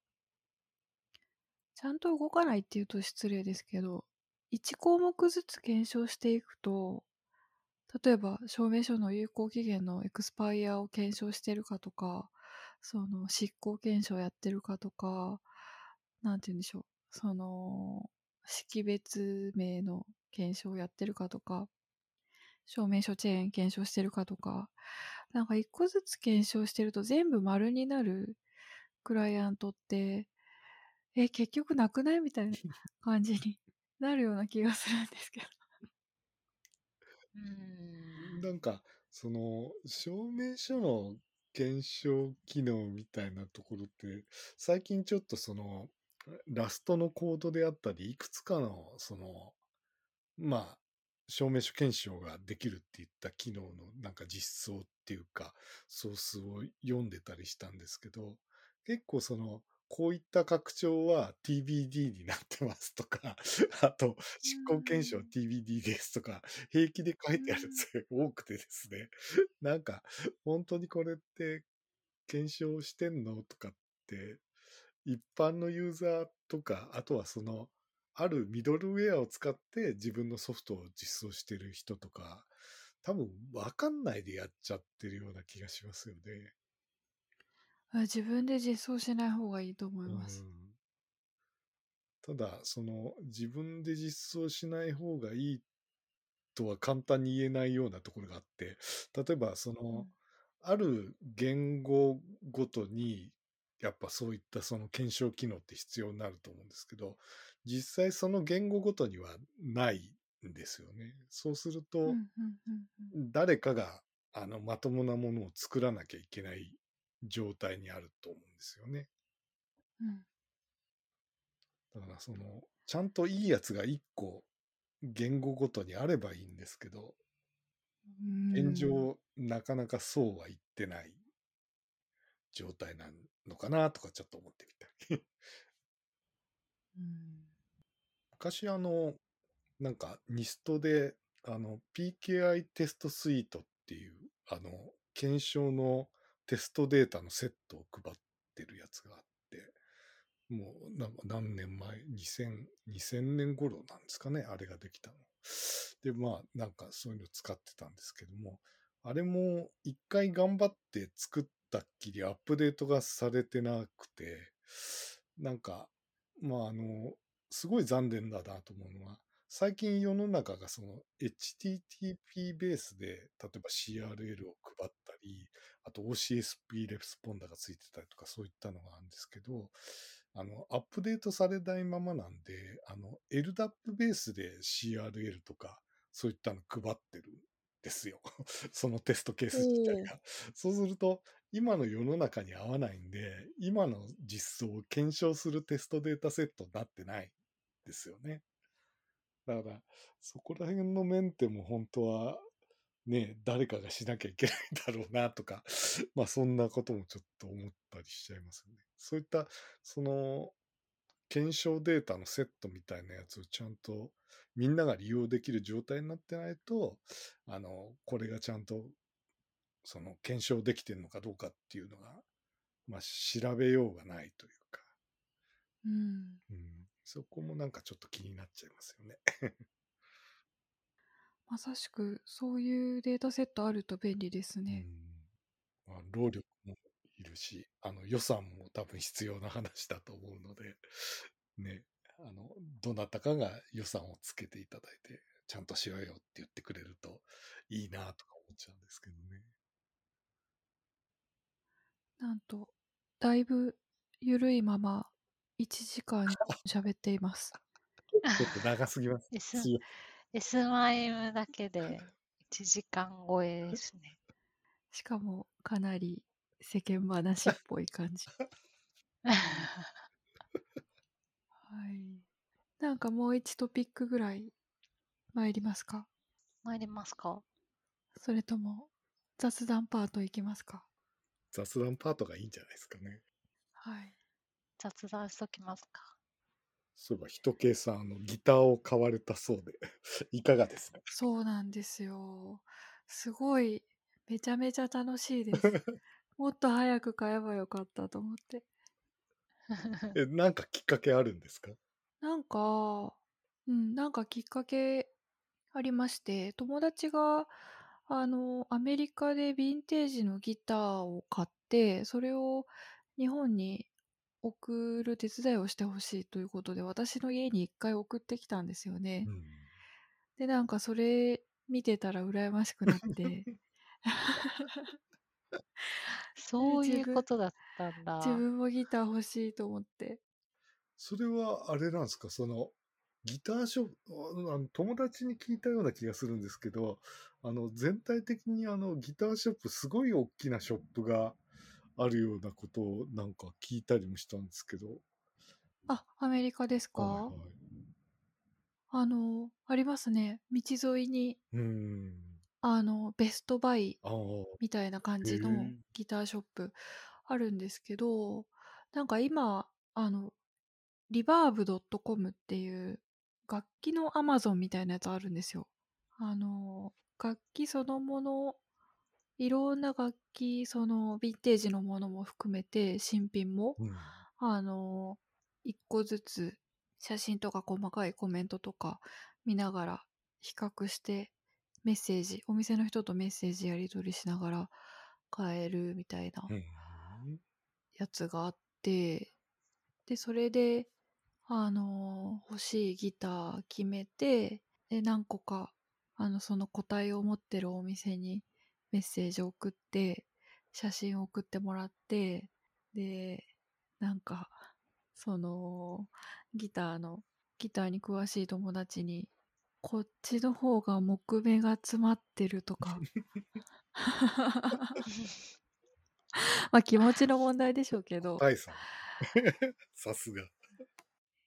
ちゃんと動かないっていうと失礼ですけど、いち項目ずつ検証していくと、例えば証明書の有効期限のエクスパイアを検証してるかとか、その執行検証やってるかとか、なんて言うんでしょう、その識別名の検証をやってるかとか、証明書チェーン検証してるかとか、なんかいっこずつ検証してると全部丸になるクライアントってえ、結局なくないみたいな感じになるような気がするんですけど。うん。なんか、その、証明書の検証機能みたいなところって、最近ちょっとその、ラストのコードであったり、いくつかの、その、まあ、証明書検証ができるっていった機能のなんか実装っていうかソースを読んでたりしたんですけど、結構そのこういった拡張は ティービーディー になってますとか、あと執行検証 ティービーディー ですとか、平気で書いてあるって多くてですね、なんか本当にこれって検証してんのとかって、一般のユーザーとか、あとはそのあるミドルウェアを使って自分のソフトを実装してる人とか、多分分かんないでやっちゃってるような気がしますよね。自分で実装しない方がいいと思います。うん、ただ、その自分で実装しない方がいいとは簡単に言えないようなところがあって、例えばその、うん、ある言語ごとにやっぱそういったその検証機能って必要になると思うんですけど、実際その言語ごとにはないんですよね。そうすると、うんうんうんうん、誰かがあのまともなものを作らなきゃいけない状態にあると思うんですよね。うん、だからそのちゃんといいやつがいっこ言語ごとにあればいいんですけど、現状なかなかそうはいってない状態なのかなとかちょっと思ってみた、うん、昔あのなんかニストであの ピーケーアイ テストスイートっていうあの検証のテストデータのセットを配ってるやつがあって、もう何年前、にせんねん頃なんですかね、あれができたの。で、まあなんかそういうの使ってたんですけども、あれも一回頑張って作ったっきりアップデートがされてなくて、なんか、まああの、すごい残念だなと思うのは、最近世の中がその エイチティーティーピー ベースで例えば シーアールエル を配ったり、あと オーシーエスピー レスポンダーがついてたりとかそういったのがあるんですけど、あの、アップデートされないままなんで、あの、エルダップ ベースで シーアールエル とかそういったの配ってるんですよ。そのテストケース自体が。そうすると、今の世の中に合わないんで、今の実装を検証するテストデータセットになってないんですよね。だからそこら辺のメンテも本当はね誰かがしなきゃいけないんだろうなとかまあそんなこともちょっと思ったりしちゃいますよね。そういったその検証データのセットみたいなやつをちゃんとみんなが利用できる状態になってないと、あのこれがちゃんとその検証できてるのかどうかっていうのがまあ調べようがないというか、うん、うんそこもなんかちょっと気になっちゃいますよね。まさしくそういうデータセットあると便利ですね。うんまあ、労力もいるし、あの予算も多分必要な話だと思うので、ね、あのどなたかが予算をつけていただいて、ちゃんとしろよって言ってくれるといいなとか思っちゃうんですけどね。なんとだいぶ緩いまま。いちじかん喋っています。ちょっと長すぎます。エスワイエム だけでいちじかん超えですね。しかもかなり世間話っぽい感じ。はい。なんかもういちトピックぐらい参りますか？参りますか？それとも雑談パートいきますか？雑談パートがいいんじゃないですかね。はい。雑談しときますか。そういえばひとけいさんあのギターを買われたそうでいかがですか？そうなんですよ。すごいめちゃめちゃ楽しいですもっと早く買えばよかったと思ってえなんかきっかけあるんですか？なんか、うん、なんかきっかけありまして、友達があのアメリカでヴィンテージのギターを買って、それを日本に送る手伝いをしてほしいということで、私の家に一回送ってきたんですよね、うん、でなんかそれ見てたら羨ましくなってそういうことだったんだ。自分、 自分もギター欲しいと思って。それはあれなんですか、そのギターショップ、友達に聞いたような気がするんですけど、あの全体的にあのギターショップすごい大きなショップがあるようなことをなんか聞いたりもしたんですけど。あ、アメリカですか？はいはい、あの、ありますね。道沿いに、うーん。あの、ベストバイああ。みたいな感へじのえ。ギターショップあるんですけど、なんか今、あの、リバーブドットコム っていう楽器の Amazon みたいなやつあるんですよ。あの、楽器そのもの、いろんな楽器、そのヴィンテージのものも含めて、新品も、うん。あの、いっこずつ写真とか細かいコメントとか見ながら比較して、メッセージ、お店の人とメッセージやり取りしながら買えるみたいなへえ。やつがあって、で、それで、あの、欲しいギター決めて、で、何個か、あの、その個体を持ってるお店にメッセージを送って、写真を送ってもらって、で、なんか、その、ギターの、ギターに詳しい友達に、こっちの方が木目が詰まってるとか。ま、気持ちの問題でしょうけど。答えさん。さすが。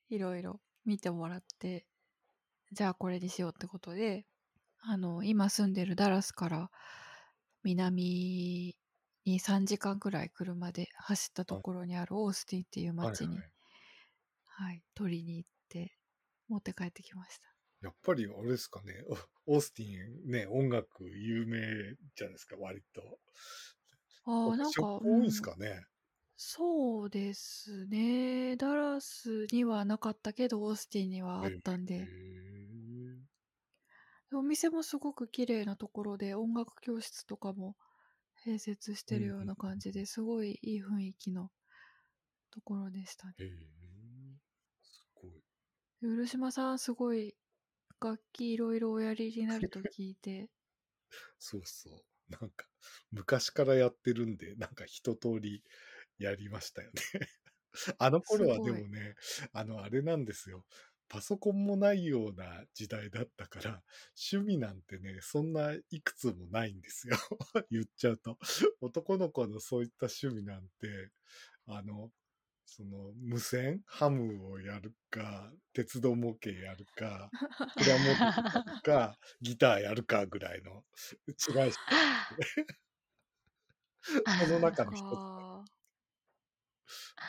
いろいろ見てもらって、じゃあこれにしようってことで、あの、今住んでるダラスから南にさんじかんくらい車で走ったとはい。ころにあるオースティンっていうはい町はに、い。はい、取りに行って持って帰ってきました。やっぱりあれですかね、おオースティンね、音楽有名じゃないですか、割と。ああ、なんショッか、うプ多いんすん。かね。そうですね。ダラスにはなかったけど、オースティンにはあへったんで。え。お店もすごく綺麗なところで、音楽教室とかも併設しうてんるよううなんう感じん。で、すごいいい雰囲気のところでしたね。へえ。すごい。漆島さん、すごい楽器いろいろおやりになると聞いて。そうそう。なんか、昔からやってるんで、なんか一通りやりましたよね。あのす頃はでごい。もね、あの、あれなんですよ。パソコンもないような時代だったから、趣味なんてね、そんないくつもないんですよ。言っちゃうと。男の子のそういった趣味なんて、あの、その無線、ハムをやるか、鉄道模型やるか、プラモデルやるか、ギターやるかぐらいの違いしかなくて。そのなん中の一つ。か、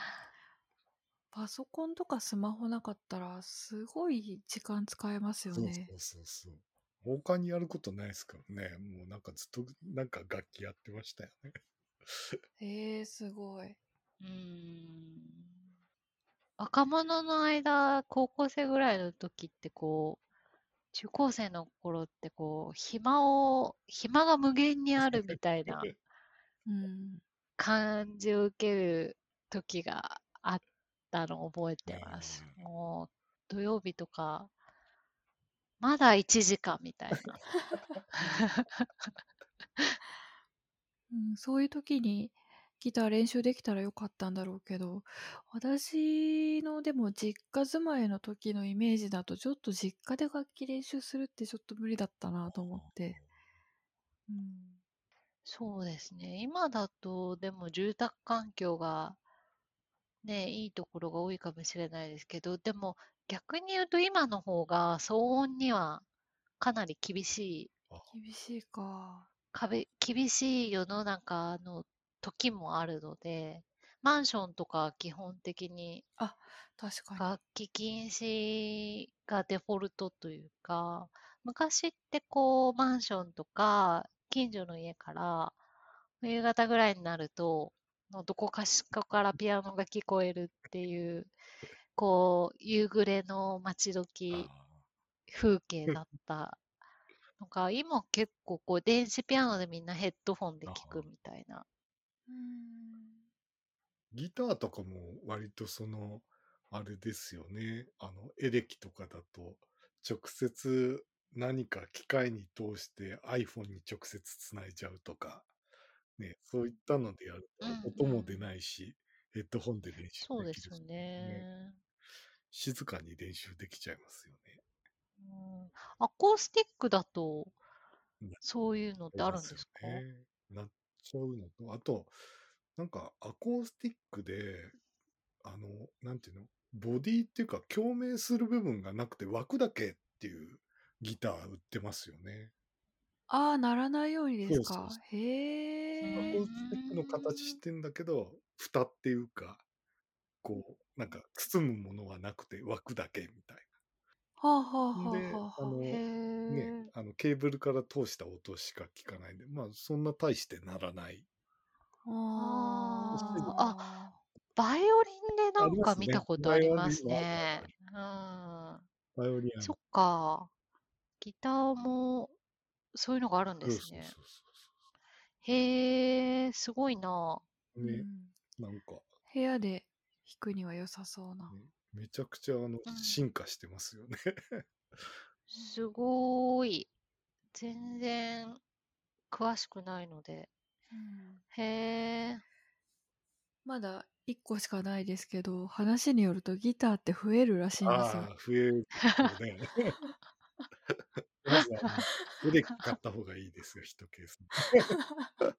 パソコンとかスマホなかったら、すごい時間使えますよそうそね。うそうそう。他にやることないですからね。もうなんかずっとなんか楽器やってましたよね。えー、すごい。うーん。若者の間、高校生ぐらいの時ってこう、中高生の頃ってこう、暇を、暇が無限にあるみたいなうん。感じを受ける時があったのを覚えてます。ねもう、土曜日とか、まだいちじかんみたいな。うん、そういう時にギター練習できたらよかったんだろうけど、私のでも実家住まいの時のイメージだと、ちょっと実家で楽器練習するってちょっと無理だったなと思って。うん。そうですね。今だと、でも住宅環境がね、いいところが多いかもしれないですけど、でも逆に言うと今の方が騒音にはかなり厳しい、ああ、厳しいか。壁、厳しい世の中の時もあるので、マンションとか基本的にあ、確かに。楽器禁止がデフォルトというか、昔ってこうマンションとか近所の家から夕方ぐらいになると、のどこかしこからピアノが聞こえるっていう、こう夕暮れの待ち時あ風景だったのが、今結構こう電子ピアノでみんなヘッドフォンであ。聞くああみたいな。うーん。ギターとかも割とその、あれですよね。あの、エレキとかだと、直接何か機械に通して iPhone に直接つないじゃうとか、ね、そういったのでやるうんと音もう出ん。ないし、ヘッドホンで練習そうでできるすよしね。ね。静かに練習できちゃいますよね。うん、アコースティックだとなそういうのっあてりあまるんすでよすか？ね。なっちゃうのと、あと、なんかアコースティックで、あの、なんていうの、ボディっていうか共鳴する部分がなくて枠だけっていうギター売ってますよね。ああ、鳴らないようにですか。そうそうそう、へえ。アコースティックの形してんだけど、蓋っていうか、こう、なんか包むものはなくて枠だけみたいな。はあはあはで、あはああはあ。の、へね、え。あのケーブルから通した音しか聞かないんで、まあそんな大して鳴らない。ああ。あ、あバイオリンでなありんまかす見たね。ことあバイりオまリンすはあね。る。うん。バイオリンあそっる。か。ギターもそういうのがあるんでそうすそうね。そうそうそへえ、すごいな。うう。ね、ん。なんか、部屋で弾くには良さそうな。ね、めちゃくちゃあのうん。進化してますよね。すごーい。全然詳しくないので。うん。へえ。まだいっこしかないですけど、話によるとギターって増えるらしいんですよ。ああ、増えるよね。まずあの、エレキ買った方がいいですよ、一ケー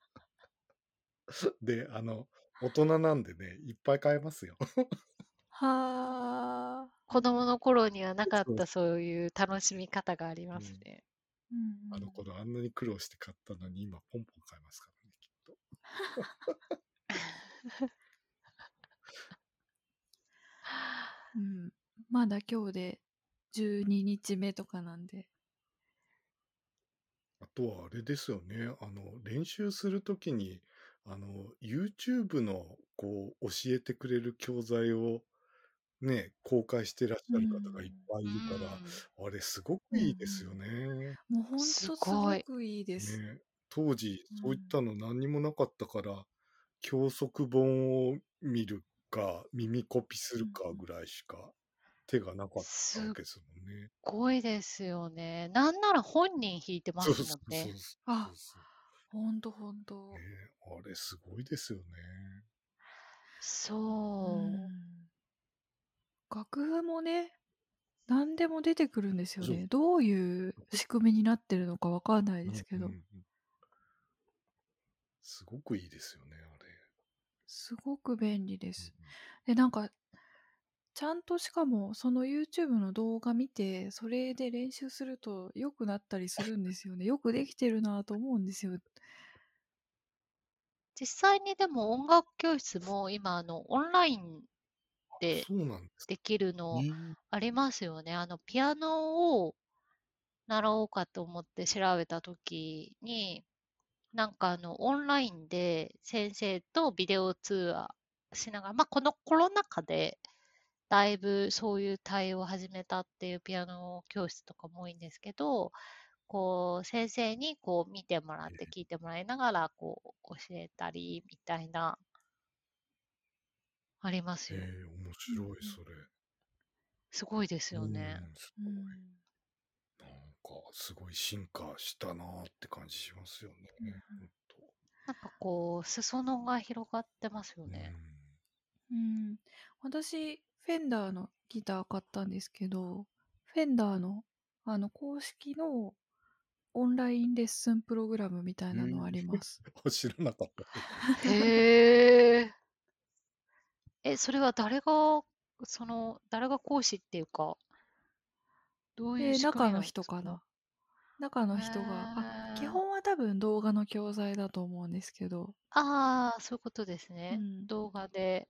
ス。で、あの、大人なんでね、いっぱい買えますよ。はあ。子供の頃にはなかっそうたそういう楽しみ方がありうますん、ね。うんうあのん。頃あんなに苦労して買ったのに、今ポンポン買えますからね、きっと。うん。まだ今日でじゅうににちめとかなんで。あとはあれですよね。あの、練習するときに、あの、YouTube の、こう、教えてくれる教材をね、公開してらっしうゃる方がいっん。ぱいういるから、ん。あれすごくういいですよん。ね。もうほんすとすごごい。くいいです。ね、当時うそういったん。の何にもなかったから、教則本を見るか耳コピすうるんかうぐん。らいしか手がなかったわすっけですもんね。ごいですよね。なんなら本人弾いてまそうすそもんうそうね。そあ、うそう。ほんとほんね、と。あれすごいですよね。うそう。ん。楽譜もね、何でも出てくるんですよそう。ね。どういう仕組みになってるのかわかんないうんでうすけんうど。ん、すごくいいですよね、あれ。すごく便利でうす。んで、なんか、ちゃんとしかも、その YouTube の動画見て、それで練習すると良くなったりするんですよね。よくできてるなぁと思うんですよ。実際にでも音楽教室も今あのオンラインあ、でそうなんですできるのね。ありますよね。あのピアノを習おうかと思って調べた時に、なんかあのオンラインで先生とビデオ通話しながら、まあこのコロナ禍でだいぶそういう対応を始めたっていうピアノ教室とかも多いんですけど、こう先生にこう見てもらって聞いてもらいながらこう教えたりみたいな、ありますえよ。え、面うん白い、それ。すごいですうよね。ん、すうん。うごい。ん。なんか、すごい進化したなーって感じしますよね。うんほんと。なんかこう、裾野が広がってますようね。ん。うん。私、フェンダーのギター買ったんですけど、フェンダーの、あの、公式のオンラインレッスンプログラムみたいなのあります。うん、知らなかった。へえ。え、それは誰が、その、誰が講師っていうか、どういうえー仕組中みのなんで人すかか。な。中のへ人が、あ、基え。本は多分動画の教材だと思うんですけど、ああ、そういうことですうね。ん。動画で。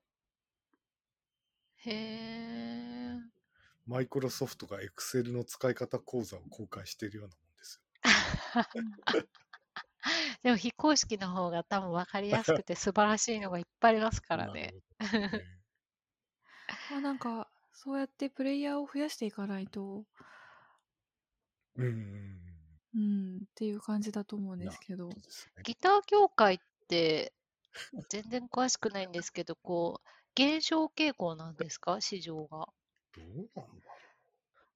へえ。マイクロソフトが Excel の使い方講座を公開しているようなもんですうん。でも非公式の方が多分分かりやすよ。くて素晴らしいのがいっぱいありますからなるね。ほど。ね、まあなんか、そうやってプレイヤーを増やしていかないと、うん。うん、っていう感じだと思うんでなするけほど。どですね。ギター業界って全然詳しくないんですけど、こう、減少傾向なんですか、市場が。どうなんだろ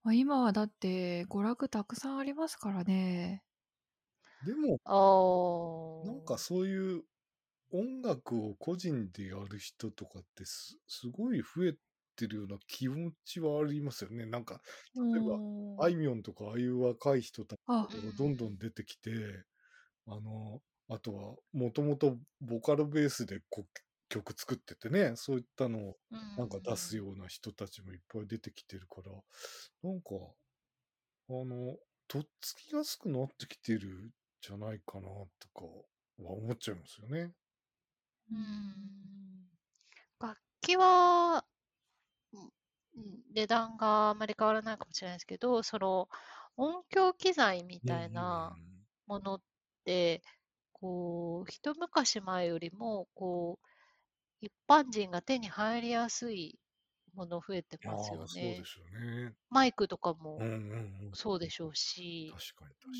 まあ、今はだって娯楽たくさんありますからね。う。でも、あなんかあ、そういう音楽を個人でやる人とかってすすごい増えてるような気持ちはありますよね。なんか、う例えば、あん。いみょんとか、ああいう若い人たちあ、がどんどん出てきて、あの、あとは、もともとボカロベースでこ曲作っててね、そういったのをうん。なんか出うすんような人たちもいっぱい出てきてるから、なんか、あの、とっつきやすくなってきてるじゃないかなとかは思っちゃいますよね。うん。楽器は、うんうん、値段があまり変わらないかもしれないですけど、その音響機材みうんうたいなん。ものって、こう、一昔前よりも、こう、一般人が手に入りやすいもの増えてますあよあ、そうでね。すよね。マイクとかうもんうんうん。そうでしょうし、確かにう確か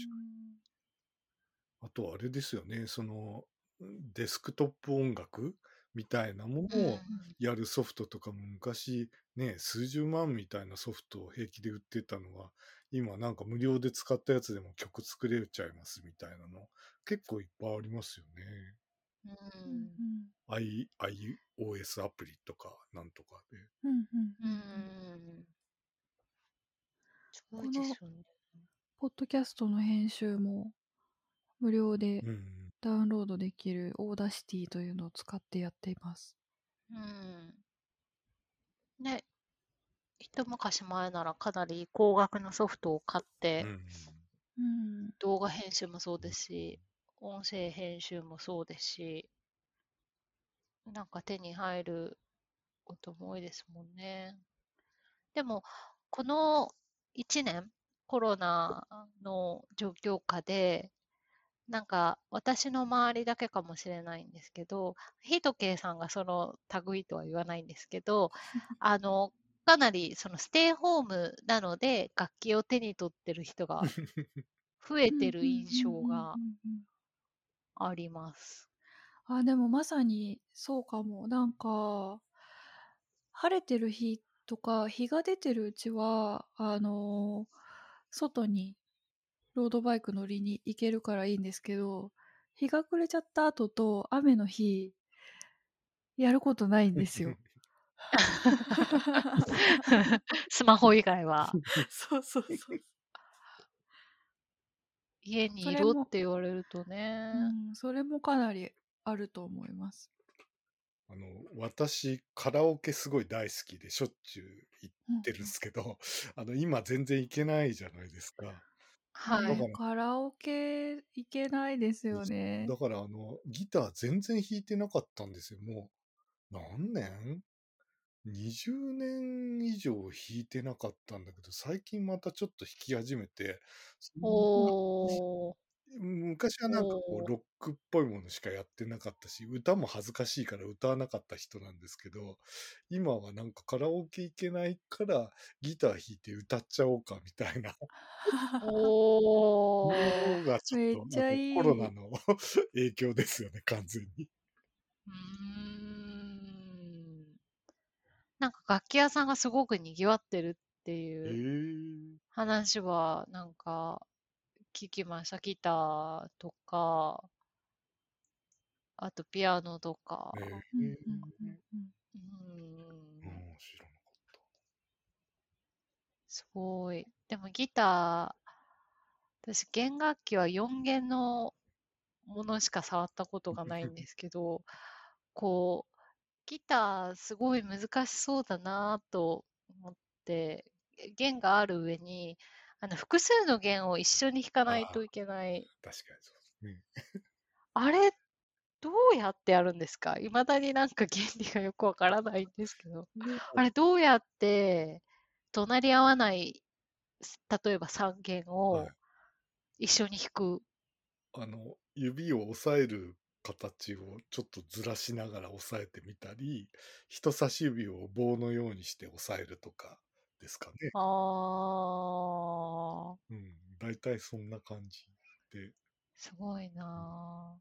に。ん、あとあれですよね、そのんデスクトップ音楽みたいなもうのん、をやるソフトとかも昔ね、数十万みたいなソフトを平気で売ってたのが、今なんか無料で使ったやつでも曲作れちゃいますみたいなの、結構いっぱいありますよね。うん、ううん、ん I- アイオーエス アプリとかなんとかで。うんうんうんうん、すごこいでのすよね。ポッドキャストの編集も無料でうん。ダウンロードできるオーダーシティというのを使ってやっています。うん。ね、一昔前ならかなり高額のソフトを買っうて、ん。うん。動画編集もそうですし、音声編集もそうですし、なんか手に入ることも多いですもんね。でも、このいちねん、コロナの状況下で、なんか私の周りだけかもしれないんですけど、ヒトケイさんがその類とは言わないんですけど、あの、かなりそのステイホームなので楽器を手に取ってる人が増えうんうんてるうん印象うんがうんうん。あります。あ、でもまさにそうかも。なんか、晴れてる日とか、日が出てるうちは、あのー外にロードバイク乗りに行けるからいいんですけど、日が暮れちゃった後と雨の日、やることないんですよ。スマホ以外はそうそうそう。家そにいれろっも、て言われるとうね。ん、それもかなりあると思います。あの、私、カラオケすごい大好きで、しょっちゅう行っうんてるんでうんすけど、あの、今全然行けないじゃないですか。はだかね、ら、カラオケ行けないですよね。だからあの、ギター全然弾いてなかったんですよ。もう、何年 ?にじゅう 年以上弾いてなかったんだけど、最近またちょっと弾き始めて、そんなにおー、昔はなんかこう、おー、ロックっぽいものしかやってなかったし、歌も恥ずかしいから歌わなかった人なんですけど、今はなんかカラオケ行けないから、ギター弾いて歌っちゃおうかみたいな おー、のがちめょっっと、ちあゃの、コロいナい。の 影響ですよね、完全に。うーん。なんか楽器屋さんがすごく賑わってるってへいうえ。話はなんか聞きました。ギターとか、あとピアノとえか。うんうんうんーうん。うーうん。ん、知らなかった。すごい。でもギター、私弦楽器はよん弦のものしか触ったことがないんですけど、こう、ギターすごい難しそうだなぁと思って、え弦がある上に、あの、複数の弦を一緒に弾かあないといあ、けない。確かにそうですね。あれ、どうやってやるんですか？未だになんか原理がよくわからないんですけど。であも、れ、どうやって、隣り合わない、す例えばさん弦はをい。一緒に弾く。あの、指を押さえる形をちょっとずらしながら押さえてみたり、人差し指を棒のようにして押さえるとかですかね。あー、うん、大体そんな感じで。すごいうん、なぁ。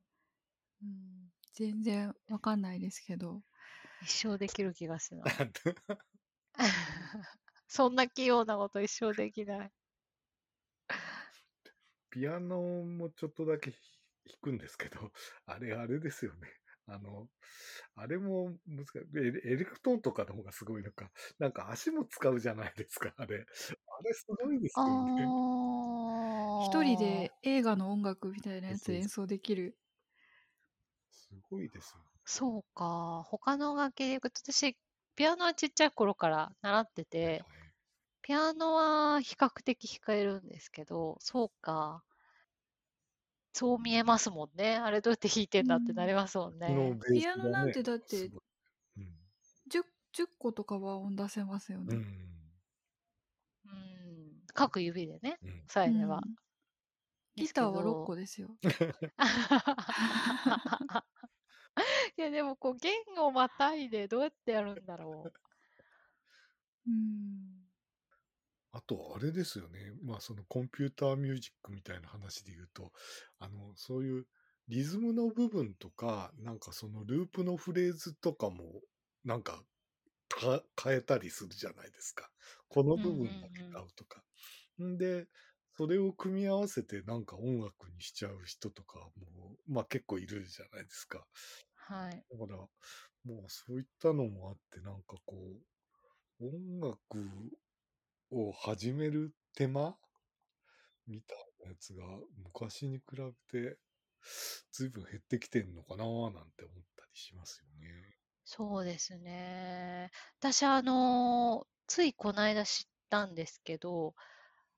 うん、全然わかんないですけど。一生できる気がしない。そんな器用なこと一生できない。ピアノもちょっとだけ弾くんですけど、あれ、あれですよね。あの、あれも難しい。エレエレクトーンとかの方がすごいのか。なんか足も使うじゃないですか、あれ。あれすごいですよね。一人ああ、で映画の音楽みたいなそうやつそう演奏できる。すごいですよね。そうか。他の楽器でいくと、私、ピアノはちっちゃい頃から習ってはいて、はい。ピアノは比較的控えるんですけど、そうか。そう見えますもんね。あれどうやって弾いてんだってなりますもんね。うん、ピアノなんてだって、うん、10, 10個とかは音出せますよね。うん、うん各指でね、うん、サイレは、うん。ギターはろっこですよ。いやでもこう弦をまたいでどうやってやるんだろう。うんあとあれですよね、まあそのコンピューターミュージックみたいな話で言うと、あのそういうリズムの部分とか、なんかそのループのフレーズとかもなんか変えたりするじゃないですか。この部分だけ合うとか、うんうんうん、でそれを組み合わせてなんか音楽にしちゃう人とかもまあ結構いるじゃないですか。はい。だからもうそういったのもあって、なんかこう音楽を始める手間みたいなやつが昔に比べてずいぶん減ってきてんのかなーなんて思ったりしますよね。そうですね。私あのついこの間知ったんですけど、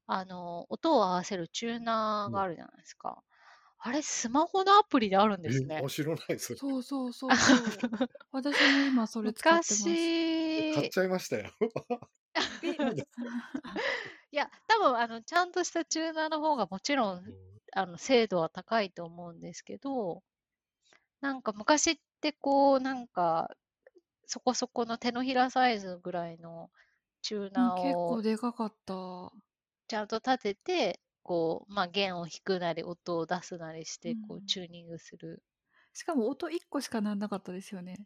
あの音を合わせるチューナーがあるじゃないですか。うん、あれスマホのアプリであるんですね。面白いそれ。そうそうそうそう。私も今それ使ってます。昔買っちゃいましたよ。いや多分あのちゃんとしたチューナーの方がもちろんあの精度は高いと思うんですけど、なんか昔ってこうなんかそこそこの手のひらサイズぐらいのチューナーを結構でかかったちゃんと立ててこう、まあ、弦を弾くなり音を出すなりしてこうチューニングする、うん、しかも音いっこしかなんなかったですよね。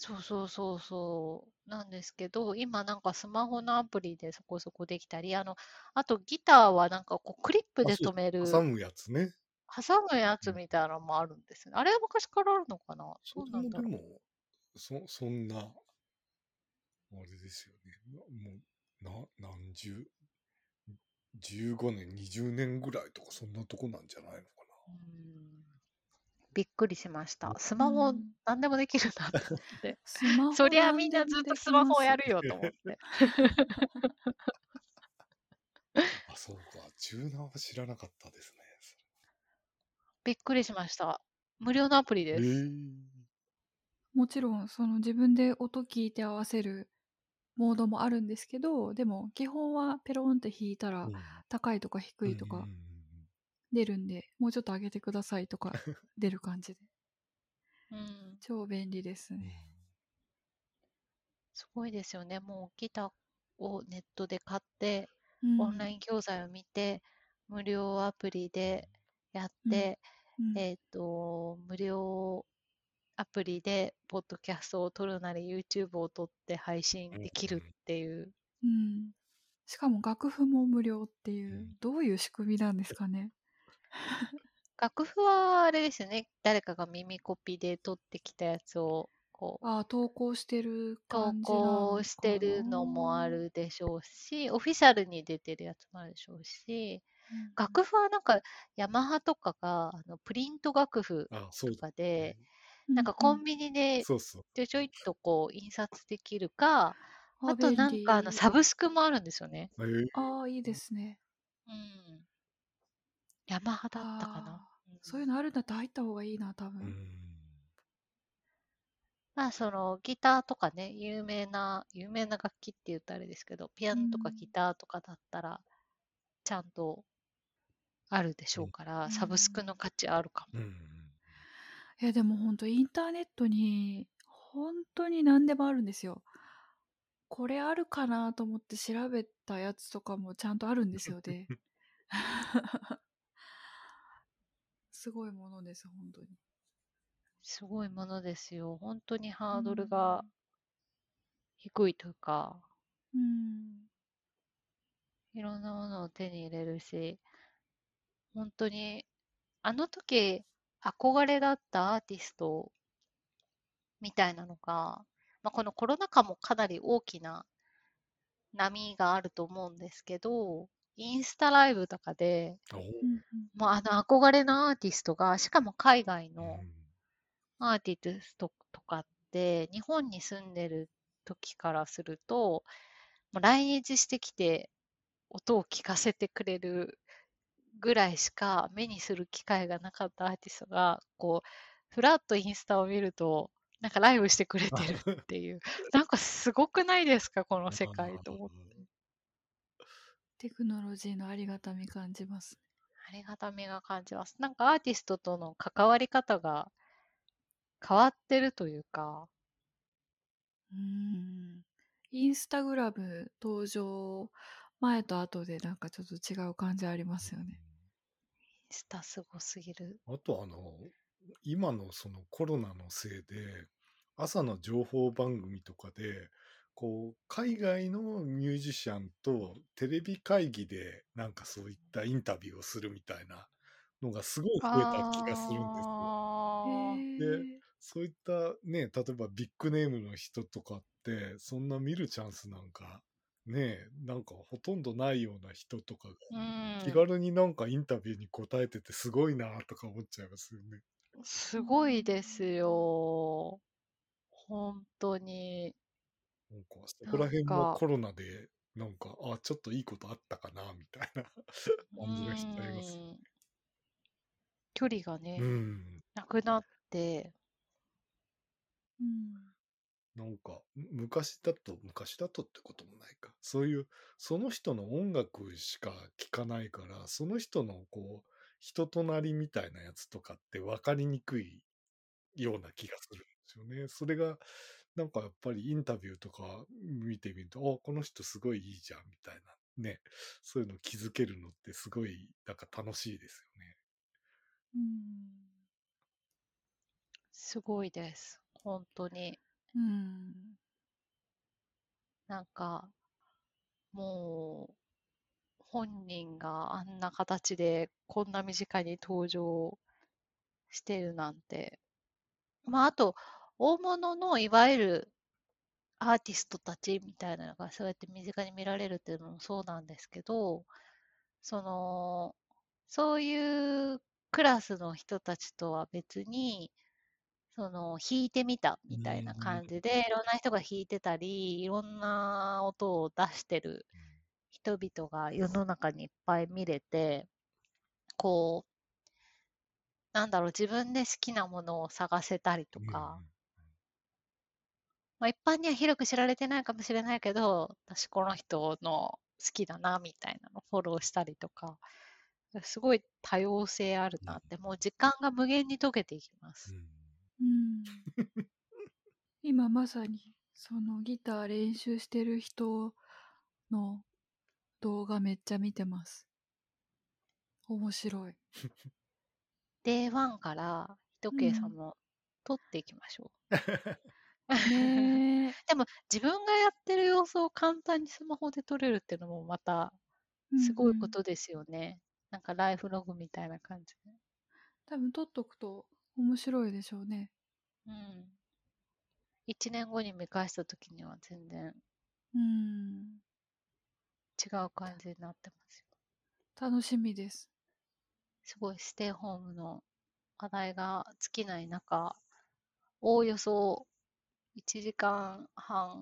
そうそうそうそうなんですけど、今なんかスマホのアプリでそこそこできたり、あのあとギターはなんかこうクリップで止める挟むやつね、挟むやつみたいなのもあるんですね。あれは昔からあるのかな。そうなんだろう。でも そ, そんなあれですよね、もうな何十じゅうごねんにじゅうねんぐらいとかそんなとこなんじゃないのかな。うんびっくりしました。スマホ何でもできるなと思って。そりゃみんなずっとスマホをやるよと思って。あ、そうか。柔軟は知らなかったですね。びっくりしました。無料のアプリです。えー、もちろんその自分で音聞いて合わせるモードもあるんですけど、でも基本はペロンって弾いたら高いとか低いとか。うんうんうん出るんで、もうちょっと上げてくださいとか出る感じで、うん、超便利ですね。すごいですよね。もうギターをネットで買って、うん、オンライン教材を見て無料アプリでやって、うんうん、えっと無料アプリでポッドキャストを撮るなり YouTube を撮って配信できるっていう、うんうん、しかも楽譜も無料っていうどういう仕組みなんですかね。楽譜はあれですね、誰かが耳コピで取ってきたやつをこうああ投稿してる感じなのかな。投稿してるのもあるでしょうし、オフィシャルに出てるやつもあるでしょうし、うん、楽譜はなんかヤマハとかがあのプリント楽譜とかで、うん、なんかコンビニでちょちょいっとこう印刷できるか、あとなんかあのサブスクもあるんですよね。ああいいですね。うんヤマハだったかな。そういうのあるんだって入った方がいいな、多分。うんまあ、そのギターとかね、有名な、有名な楽器って言うとあれですけど、ピアノとかギターとかだったら、ちゃんとあるでしょうから、うん、サブスクの価値あるかも。うんうん、いや、でも本当、インターネットに、本当に何でもあるんですよ。これあるかなと思って調べたやつとかもちゃんとあるんですよね。すごいものです、本当に。すごいものですよ。本当にハードルが低いというか、うん、いろんなものを手に入れるし、本当にあの時憧れだったアーティストみたいなのが、まあ、このコロナ禍もかなり大きな波があると思うんですけど、インスタライブとかで、もうあの憧れのアーティストが、しかも海外のアーティストとかって、日本に住んでる時からすると、もう来日してきて音を聞かせてくれるぐらいしか目にする機会がなかったアーティストが、こうフラッとインスタを見るとなんかライブしてくれてるっていうなんかすごくないですか、この世界と思ってテクノロジーのありがたみ感じます。ありがたみが感じます。なんかアーティストとの関わり方が変わってるというか、うーん、インスタグラム登場前と後でなんかちょっと違う感じありますよね。インスタすごすぎる。あとあの今のそのコロナのせいで朝の情報番組とかでこう海外のミュージシャンとテレビ会議でなんかそういったインタビューをするみたいなのがすごい増えた気がするんですよ。でそういったね、例えばビッグネームの人とかってそんな見るチャンスなんかね、なんかほとんどないような人とかが気軽になんかインタビューに答えててすごいなとか思っちゃいますよね。すごいですよ本当に。なんかそこら辺もコロナでなんかあちょっといいことあったかなみたいな感じがしちゃいます。距離がね、うん、なくなって、うん、なんか昔だと昔だとってこともないか、そういうその人の音楽しか聴かないからその人のこう人となりみたいなやつとかって分かりにくいような気がするんですよね。それがなんかやっぱりインタビューとか見てみると、あこの人すごいいいじゃんみたいなね、そういうの気づけるのってすごいなんか楽しいですよね。うん、すごいです本当に。うん、なんかもう本人があんな形でこんな身近に登場してるなんて、まああと大物のいわゆるアーティストたちみたいなのがそうやって身近に見られるっていうのもそうなんですけど、そのそういうクラスの人たちとは別にその弾いてみたみたいな感じでいろんな人が弾いてたりいろんな音を出してる人々が世の中にいっぱい見れて、こうなんだろう自分で好きなものを探せたりとか、まあ、一般には広く知られてないかもしれないけど私この人の好きだなみたいなのフォローしたりとか、すごい多様性あるなって、もう時間が無限に溶けていきます。うん、今まさにそのギター練習してる人の動画めっちゃ見てます。面白い。デイワン からひとけいさんも撮っていきましょう、うん、ねでも自分がやってる様子を簡単にスマホで撮れるっていうのもまたすごいことですよね、うんうん、なんかライフログみたいな感じで多分撮っとくと面白いでしょうね。うん、いちねんごに見返した時には全然うん違う感じになってますよ。楽しみです。すごいステイホームの話題が尽きない中、おおよそいちじかんはん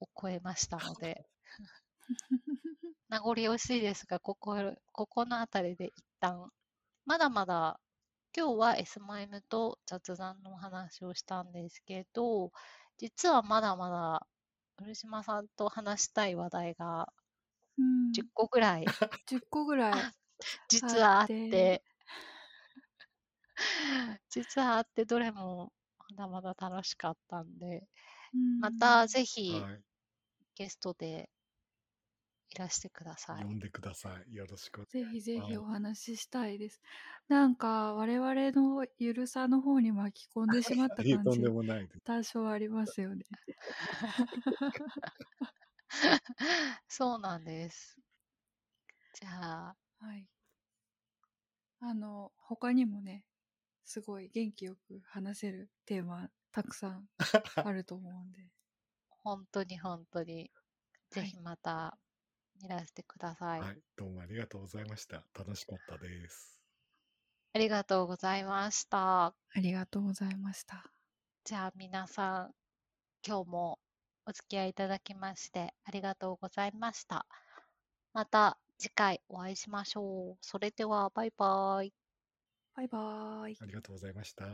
を超えましたので名残惜しいですが、ここ、ここのあたりで一旦、まだまだ今日は S マイムと雑談のお話をしたんですけど、実はまだまだ漆島さんと話したい話題がじゅっこぐらい、じゅっこぐらい実はあって実はあってどれもまだまだ楽しかったんで、うん、またぜひ、はい、ゲストでいらしてください。呼んでください。よろしく。ぜひぜひお話ししたいです。なんか我々のゆるさの方に巻き込んでしまった感じとんでもないです。多少ありますよね。そうなんです。じゃあ、はい。あの他にもね、すごい元気よく話せるテーマたくさんあると思うんで。本当に本当にぜひまた。はい、いらしてください。はい、どうもありがとうございました。楽しかったです。ありがとうございました。ありがとうございました。じゃあ皆さん、今日もお付き合いいただきましてありがとうございました。また次回お会いしましょう。それではバイバイ。バイバイ。ありがとうございました。